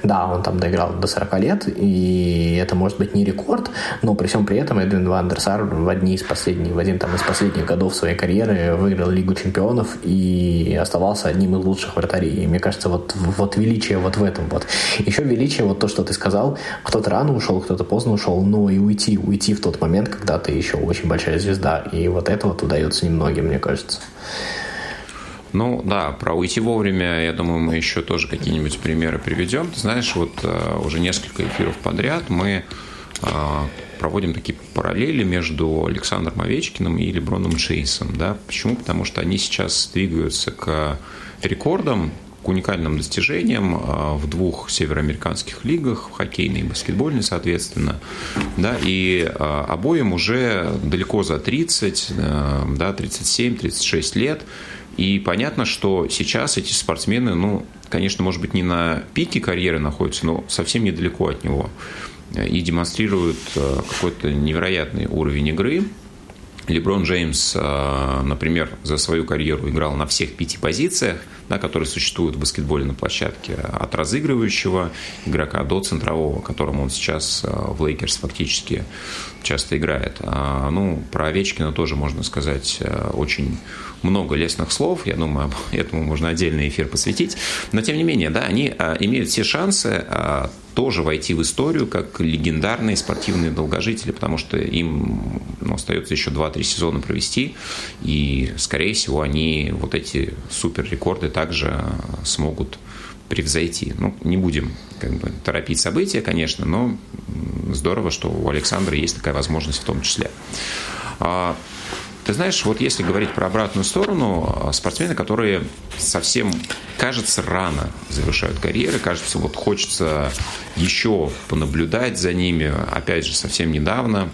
да, он там доиграл до сорока лет, и это, может быть, не рекорд, но при всем при этом Эдвин Вандерсар в одни из последних, в один там из последних годов своей карьеры выиграл Лигу Чемпионов и оставался одним из лучших вратарей. И мне кажется, вот, вот величие вот в этом вот. Еще величие вот то, что ты сказал, кто-то рано ушел, ушел, кто-то поздно ушел, но и уйти, уйти в тот момент, когда ты еще очень большая звезда. И вот это вот удается немногим, мне кажется. Ну да, про уйти вовремя, я думаю, мы еще тоже какие-нибудь примеры приведем. Ты знаешь, вот уже несколько эфиров подряд мы проводим такие параллели между Александром Овечкиным и Леброном Джеймсом. Да? Почему? Потому что они сейчас двигаются к рекордам, к уникальным достижениям в двух североамериканских лигах, хоккейной и баскетбольной, соответственно. Да, и обоим уже далеко за тридцать, да, тридцать семь тридцать шесть лет. И понятно, что сейчас эти спортсмены, ну, конечно, может быть, не на пике карьеры находятся, но совсем недалеко от него. И демонстрируют какой-то невероятный уровень игры. Леброн Джеймс, например, за свою карьеру играл на всех пяти позициях, да, которые существуют в баскетболе на площадке. От разыгрывающего игрока до центрового, которым он сейчас в Лейкерс фактически часто играет. Ну, про Овечкина тоже можно сказать очень много лестных слов. Я думаю, этому можно отдельный эфир посвятить. Но, тем не менее, да, они имеют все шансы тоже войти в историю как легендарные спортивные долгожители, потому что им, ну, остается еще два-три сезона провести, и, скорее всего, они вот эти суперрекорды также смогут превзойти. Ну, не будем как бы торопить события, конечно, но здорово, что у Александра есть такая возможность в том числе. Ты знаешь, вот если говорить про обратную сторону, спортсмены, которые совсем, кажется, рано завершают карьеры, кажется, вот хочется еще понаблюдать за ними. Опять же, совсем недавно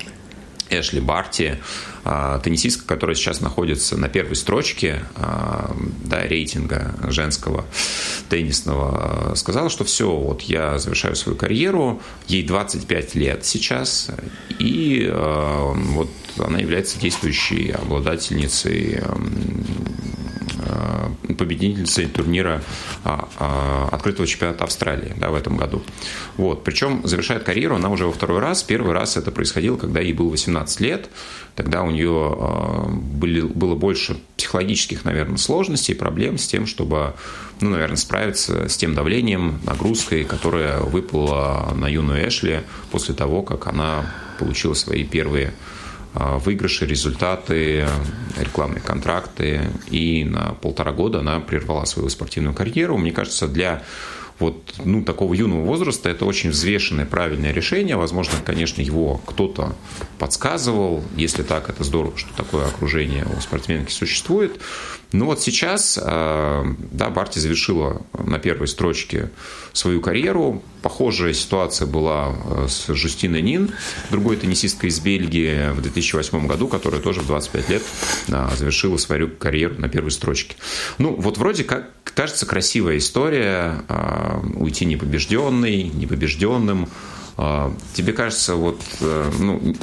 Эшли Барти, теннисистка, которая сейчас находится на первой строчке, да, рейтинга женского теннисного, сказала, что все, вот я завершаю свою карьеру, ей двадцать пять лет сейчас, и вот она является действующей обладательницей, победительницей турнира открытого чемпионата Австралии, да, в этом году. Вот. Причем завершает карьеру она уже во второй раз. Первый раз это происходило, когда ей было восемнадцать лет. Тогда у нее были, было больше психологических, наверное, сложностей, проблем с тем, чтобы, ну, наверное, справиться с тем давлением, нагрузкой, которая выпала на юную Эшли после того, как она получила свои первые выигрыши, результаты, рекламные контракты. И на полтора года она прервала свою спортивную карьеру. Мне кажется, для вот, ну, такого юного возраста это очень взвешенное, правильное решение. Возможно, конечно, его кто-то подсказывал. Если так, это здорово, что такое окружение у спортсменки существует. Но вот сейчас, да, Барти завершила на первой строчке свою карьеру. Похожая ситуация была с Жюстиной Нин, другой теннисисткой из Бельгии в две тысячи восьмом году, которая тоже в двадцать пять лет завершила свою карьеру на первой строчке. Ну, вот вроде как, кажется, красивая история, уйти непобежденной, непобежденным. Тебе кажется, вот, ну,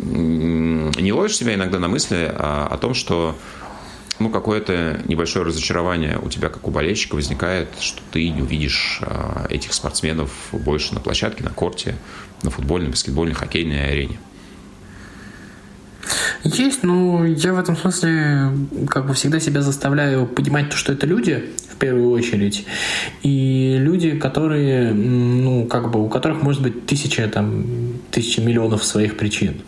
не ловишь себя иногда на мысли о том, что, ну, какое-то небольшое разочарование у тебя, как у болельщика, возникает, что ты не увидишь этих спортсменов больше на площадке, на корте, на футбольной, баскетбольной, хоккейной арене? Есть, но я в этом смысле как бы всегда себя заставляю понимать, что это люди, в первую очередь, и люди, которые, ну, как бы, у которых может быть тысяча, там, тысяча миллионов своих причин,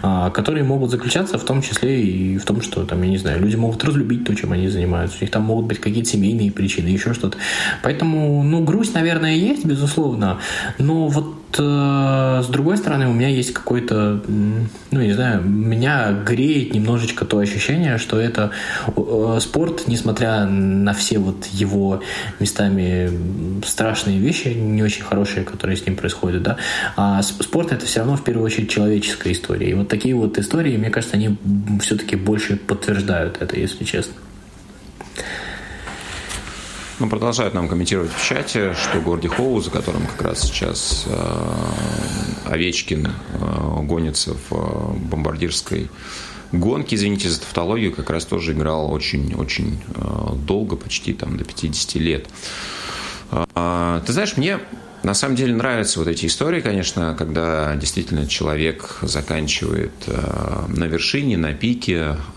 которые могут заключаться в том числе и в том, что, там, я не знаю, люди могут разлюбить то, чем они занимаются, у них там могут быть какие-то семейные причины, еще что-то. Поэтому, ну, грусть, наверное, есть, безусловно, но вот с другой стороны, у меня есть какой-то, ну, не знаю, меня греет немножечко то ощущение, что это спорт, несмотря на все вот его местами страшные вещи, не очень хорошие, которые с ним происходят, да, а спорт — это все равно в первую очередь человеческая история. И вот такие вот истории, мне кажется, они все-таки больше подтверждают это, если честно. Ну, продолжают нам комментировать в чате, что Горди Хоу, за которым как раз сейчас э, Овечкин э, гонится в э, бомбардирской гонке, извините за тавтологию, как раз тоже играл очень-очень э, долго, почти там до пятидесяти лет. Э, ты знаешь, мне на самом деле нравятся вот эти истории, конечно, когда действительно человек заканчивает э, на вершине, на пике, э,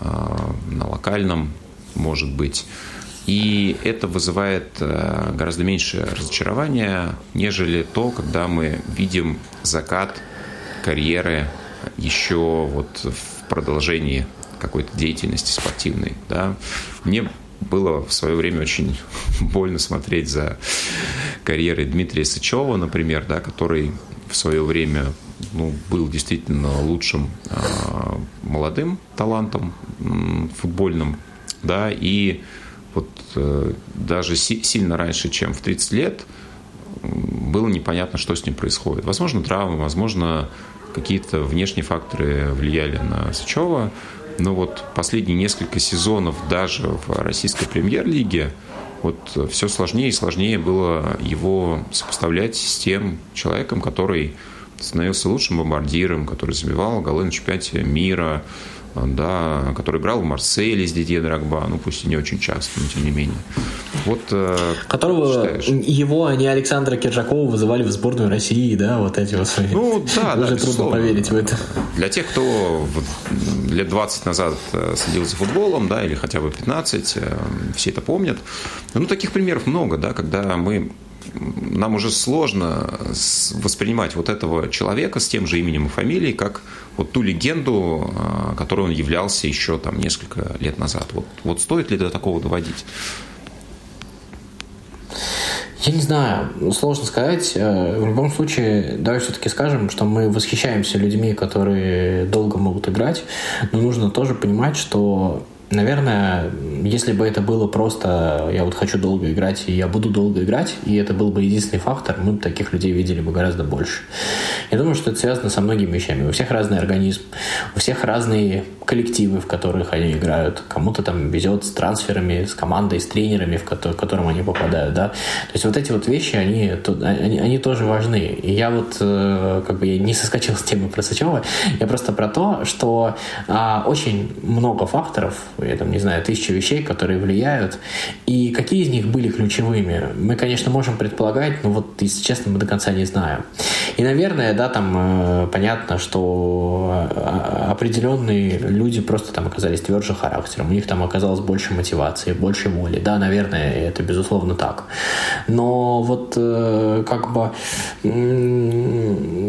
на локальном, может быть. И это вызывает гораздо меньше разочарования, нежели то, когда мы видим закат карьеры еще вот в продолжении какой-то деятельности спортивной. Да. Мне было в свое время очень больно смотреть за карьерой Дмитрия Сычева, например, да, который в свое время, ну, был действительно лучшим молодым талантом футбольным, да, и вот э, даже си- сильно раньше, чем в тридцать лет, было непонятно, что с ним происходит. Возможно, травмы, возможно, какие-то внешние факторы влияли на Сычева. Но вот последние несколько сезонов даже в российской премьер-лиге вот все сложнее и сложнее было его сопоставлять с тем человеком, который становился лучшим бомбардиром, который забивал голы на чемпионате мира, да, который играл в Марселе с Дидье Дрогба, ну пусть и не очень часто, но тем не менее. Вот, которого его, они Александра Киржакова вызывали в сборную России, да, вот эти вот свои. Ну да, уже да, трудно поверить в это. Для тех, кто лет двадцать назад следил за футболом, да, или хотя бы пятнадцать, все это помнят. Ну таких примеров много, да, когда мы нам уже сложно воспринимать вот этого человека с тем же именем и фамилией, как вот ту легенду, которой он являлся еще там несколько лет назад. Вот, вот стоит ли до такого доводить? Я не знаю, сложно сказать. В любом случае, давай все-таки скажем, что мы восхищаемся людьми, которые долго могут играть, но нужно тоже понимать, что, наверное, если бы это было просто «я вот хочу долго играть, и я буду долго играть», и это был бы единственный фактор, мы бы таких людей видели бы гораздо больше. Я думаю, что это связано со многими вещами. У всех разный организм, у всех разные коллективы, в которых они играют. Кому-то там везет с трансферами, с командой, с тренерами, в которым они попадают, да. То есть вот эти вот вещи, они, они, они тоже важны. И я вот как бы не соскочил с темы про Сычева, я просто про то, что а, очень много факторов, я там не знаю, тысячи вещей, которые влияют. И какие из них были ключевыми? Мы, конечно, можем предполагать, но вот, если честно, мы до конца не знаем. И, наверное, да, там э, понятно, что определенные люди просто там оказались тверже характером, у них там оказалось больше мотивации, больше воли. Да, наверное, это безусловно так. Но вот э, как бы э,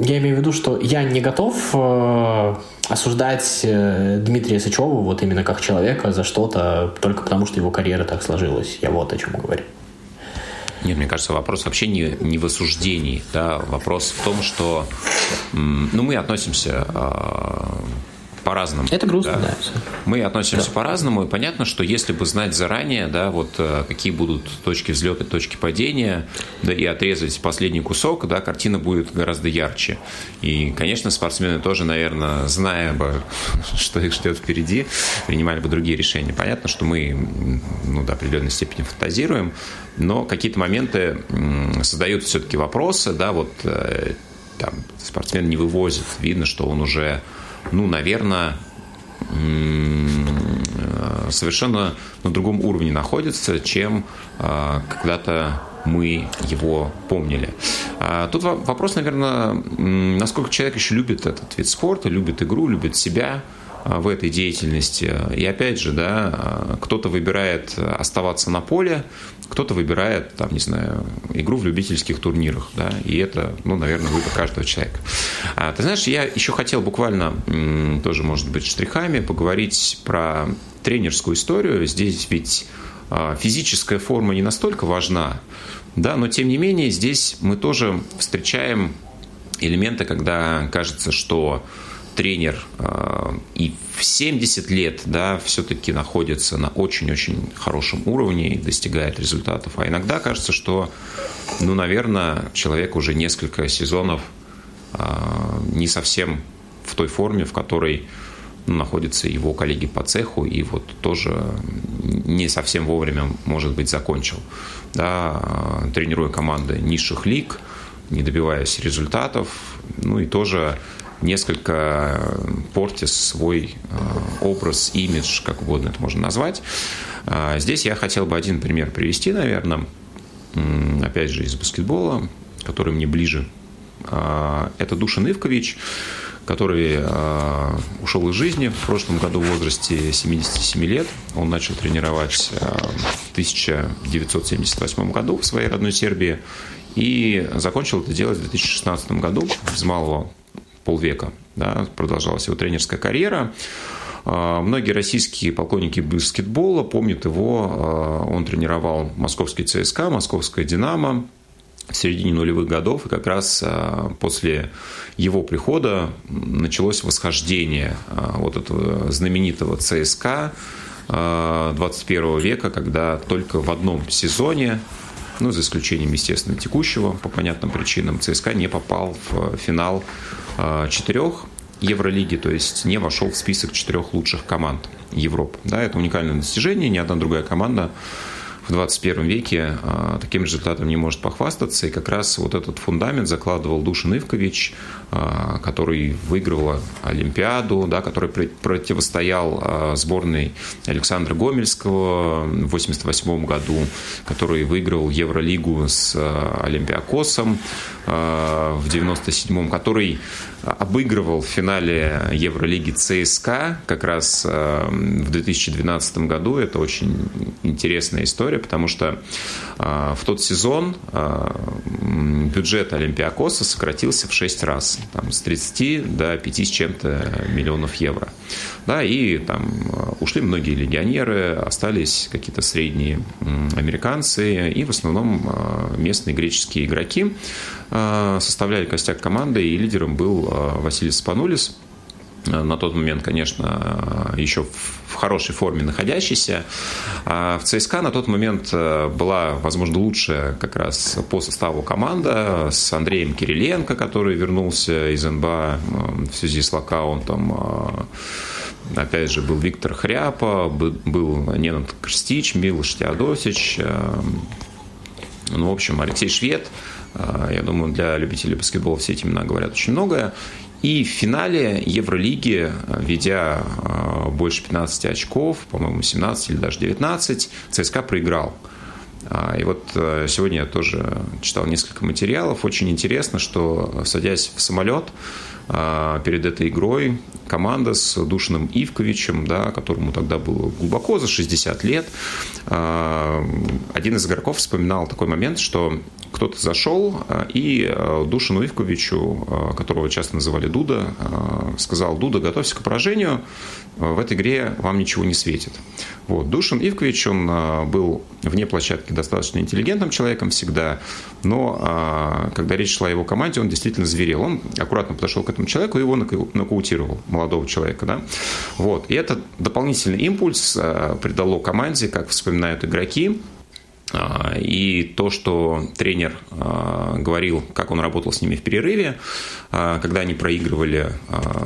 я имею в виду, что я не готов э, осуждать э, Дмитрия Сычева вот именно как человека за что-то только потому, что его карьера так сложилась. Я вот о чем говорю. Нет, мне кажется, вопрос вообще не, не в осуждении. Да? Вопрос в том, что ну, мы относимся э, по-разному. Это грустно, да. да. Мы относимся да. по-разному, и понятно, что если бы знать заранее, да, вот какие будут точки взлета, точки падения, да, и отрезать последний кусок, да, картина будет гораздо ярче. И, конечно, спортсмены тоже, наверное, зная бы, что их ждет впереди, принимали бы другие решения. Понятно, что мы, ну, до определенной степени фантазируем, но какие-то моменты создают все-таки вопросы, да, вот там спортсмен не вывозит, видно, что он уже, ну, наверное, совершенно на другом уровне находится, чем когда-то мы его помнили. Тут вопрос, наверное, насколько человек еще любит этот вид спорта, любит игру, любит себя в этой деятельности. И опять же, да, кто-то выбирает оставаться на поле, кто-то выбирает, там, не знаю, игру в любительских турнирах, да, и это, ну, наверное, выбор каждого человека. А, ты знаешь, я еще хотел буквально, м- тоже, может быть, штрихами поговорить про тренерскую историю. Здесь ведь а, физическая форма не настолько важна, да, но, тем не менее, здесь мы тоже встречаем элемента, когда кажется, что тренер э, и в семьдесят лет, да, все-таки находится на очень-очень хорошем уровне и достигает результатов. А иногда кажется, что, ну, наверное, человек уже несколько сезонов э, не совсем в той форме, в которой, ну, находятся его коллеги по цеху, и вот тоже не совсем вовремя, может быть, закончил. Да, э, тренируя команды низших лиг, не добиваясь результатов, ну и тоже несколько портя свой образ, имидж, как угодно это можно назвать. Здесь я хотел бы один пример привести, наверное, опять же из баскетбола, который мне ближе. Это Душан Ивкович, который ушел из жизни в прошлом году в возрасте семидесяти семи лет. Он начал тренировать в тысяча девятьсот семьдесят восьмом году в своей родной Сербии и закончил это делать в две тысячи шестнадцатом году, без малого полвека, да, продолжалась его тренерская карьера. Многие российские поклонники баскетбола помнят его. Он тренировал московский ЦСКА, московское «Динамо» в середине нулевых годов. И как раз после его прихода началось восхождение вот этого знаменитого ЦСКА двадцать первого века, когда только в одном сезоне, ну, за исключением, естественно, текущего, по понятным причинам, ЦСКА не попал в финал четырех Евролиги, то есть не вошел в список четырех лучших команд Европы. Да, это уникальное достижение, ни одна другая команда в двадцать первом веке таким результатом не может похвастаться. И как раз вот этот фундамент закладывал Душан Ивкович, который выигрывал Олимпиаду, да, который противостоял сборной Александра Гомельского в восемьдесят восьмом году, который выиграл Евролигу с Олимпиакосом в девяносто седьмом, который обыгрывал в финале Евролиги ЦСКА как раз в две тысячи двенадцатом году. Это очень интересная история, потому что э, в тот сезон э, бюджет Олимпиакоса сократился в шесть раз, там, с тридцати до пяти с чем-то миллионов евро. Да, и там ушли многие легионеры, остались какие-то средние э, американцы, и в основном э, местные греческие игроки э, составляли костяк команды, и лидером был э, Василий Спанулис. На тот момент, конечно, еще в хорошей форме находящийся. В ЦСКА на тот момент была, возможно, лучшая как раз по составу команда с Андреем Кириленко, который вернулся из эн бэ а в связи с локаутом. Там, опять же, был Виктор Хряпа, был Ненад Крстич, Милош Теодосич. Ну, в общем, Алексей Швед. Я думаю, для любителей баскетбола все эти имена говорят очень многое. И в финале Евролиги, ведя больше пятнадцати очков, по-моему, семнадцать или даже девятнадцать, ЦСКА проиграл. И вот сегодня я тоже читал несколько материалов. Очень интересно, что, садясь в самолет перед этой игрой, команда с Душаном Ивковичем, да, которому тогда было глубоко за шестьдесят лет, один из игроков вспоминал такой момент, что кто-то зашел и Душану Ивковичу, которого часто называли Дуда, сказал: «Дуда, готовься к поражению, в этой игре вам ничего не светит». Вот. Душан Ивкович, он был вне площадки достаточно интеллигентным человеком всегда, но когда речь шла о его команде, он действительно зверел. Он аккуратно подошел к этому человеку и его нокаутировал, молодого человека. Да? Вот. И этот дополнительный импульс придало команде, как вспоминают игроки. И то, что тренер говорил, как он работал с ними в перерыве, когда они проигрывали,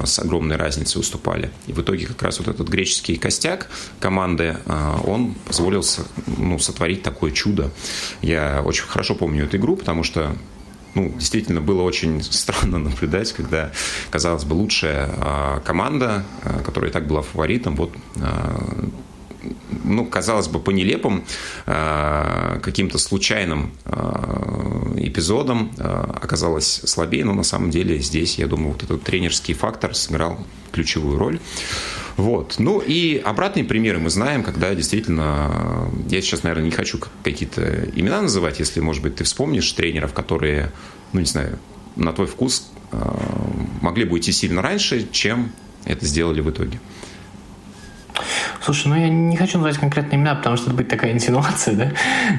с огромной разницей уступали. И в итоге как раз вот этот греческий костяк команды, он позволил, ну, сотворить такое чудо. Я очень хорошо помню эту игру, потому что, ну, действительно было очень странно наблюдать, когда, казалось бы, лучшая команда, которая и так была фаворитом, вот, ну, казалось бы, по нелепым каким-то случайным эпизодам оказалось слабее, но на самом деле здесь, я думаю, вот этот тренерский фактор сыграл ключевую роль. Вот. Ну и обратные примеры мы знаем, когда действительно, я сейчас, наверное, не хочу какие-то имена называть, если, может быть, ты вспомнишь тренеров, которые, ну, не знаю, на твой вкус могли бы уйти сильно раньше, чем это сделали в итоге. Слушай, ну я не хочу называть конкретные имена, потому что это будет такая инсинуация, да?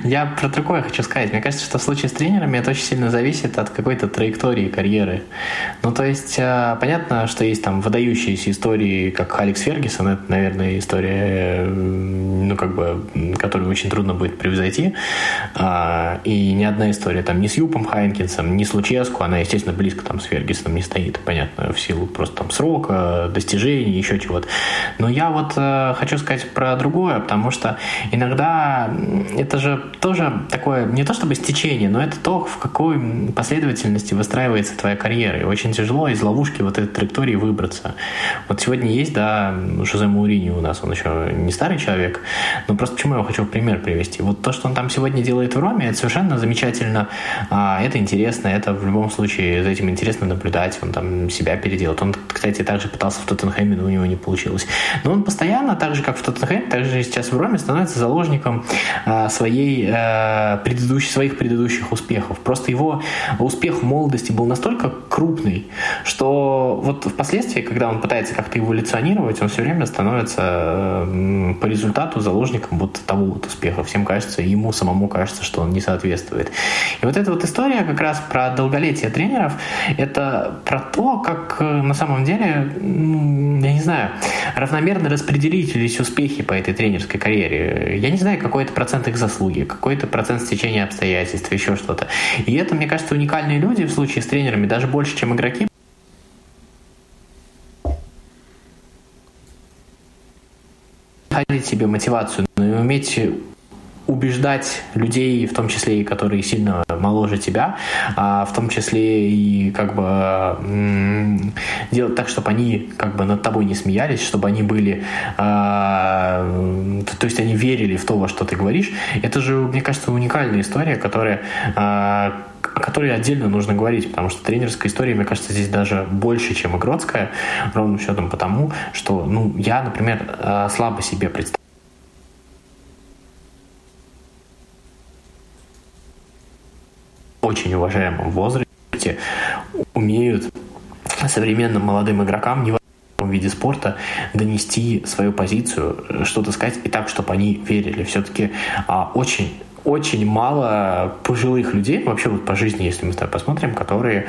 Я про другое хочу сказать. Мне кажется, что в случае с тренерами это очень сильно зависит от какой-то траектории карьеры. Ну, то есть, понятно, что есть там выдающиеся истории, как Алекс Фергюсон, это, наверное, история, ну, как бы, которую очень трудно будет превзойти. И ни одна история там ни с Юпом Хайнкинсом, ни с Луческу, она, естественно, близко там с Фергюсоном не стоит, понятно, в силу просто там срока, достижений, еще чего-то. Но я вот э, хочу сказать про другое, потому что иногда это же тоже такое, не то чтобы стечение, но это то, в какой последовательности выстраивается твоя карьера. И очень тяжело из ловушки вот этой траектории выбраться. Вот сегодня есть, да, Жозе Мурини у нас, он еще не старый человек, но просто почему я его хочу в пример привести. Вот то, что он там сегодня делает в Роме, это совершенно замечательно, а, это интересно, это в любом случае за этим интересно наблюдать, он там себя переделает. Он, кстати, также пытался в Тоттенхэме, но у него не получилось. Но он постоянно, так же как в Тоттенхэме, так же сейчас в Роме, становится заложником а, своей, а, предыдущ, своих предыдущих успехов. Просто его успех в молодости был настолько крупный, что вот впоследствии, когда он пытается как-то эволюционировать, он все время становится а, по результату заложником вот того вот успеха. Всем кажется, ему самому кажется, что он не соответствует. И вот эта вот история как раз про долголетие тренеров, это про то, как на самом деле, я не знаю, равномерно распределились успехи по этой тренерской карьере. Я не знаю, какой это процент их заслуги, какой-то процент стечения обстоятельств, еще что-то. И это, мне кажется, уникальные люди в случае с тренерами, даже больше, чем игроки. Находить себе мотивацию, но и уметь убеждать людей, в том числе и которые сильно моложе тебя, а в том числе и как бы м- делать так, чтобы они как бы над тобой не смеялись, чтобы они были, а- то есть они верили в то, во что ты говоришь. Это же, мне кажется, уникальная история, которая а- о которой отдельно нужно говорить, потому что тренерская история, мне кажется, здесь даже больше, чем игротская, ровным счетом потому, что, ну, я, например, слабо себе представляю. Очень уважаемом возрасте умеют современным молодым игрокам не в виде спорта донести свою позицию, что-то сказать и так, чтобы они верили. Все-таки а, очень очень мало пожилых людей, вообще вот по жизни, если мы с тобой посмотрим, которые,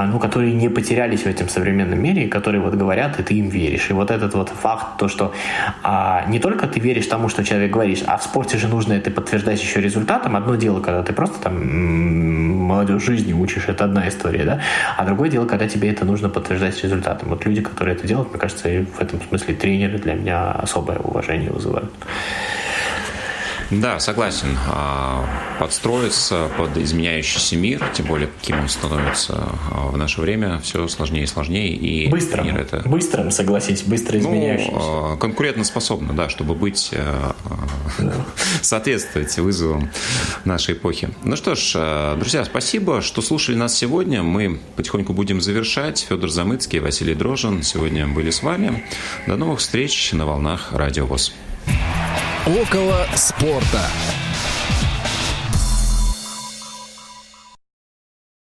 ну, которые не потерялись в этом современном мире, и которые вот говорят, и ты им веришь. И вот этот вот факт, то, что а, не только ты веришь тому, что человек говоришь, а в спорте же нужно это подтверждать еще результатом. Одно дело, когда ты просто там м-м, молодежь жизни учишь, это одна история, да? А другое дело, когда тебе это нужно подтверждать результатом. Вот люди, которые это делают, мне кажется, и в этом смысле тренеры для меня особое уважение вызывают. Да, согласен. Подстроиться под изменяющийся мир, тем более, каким он становится в наше время, все сложнее и сложнее. И быстрым, мир это... быстрым, согласись, быстро изменяющийся. Ну, конкурентоспособно, да, чтобы быть, да. соответствовать вызовам нашей эпохи. Ну что ж, друзья, спасибо, что слушали нас сегодня. Мы потихоньку будем завершать. Федор Замыцкий, Василий Дрожжин сегодня были с вами. До новых встреч на волнах Радио ВОС. Около спорта.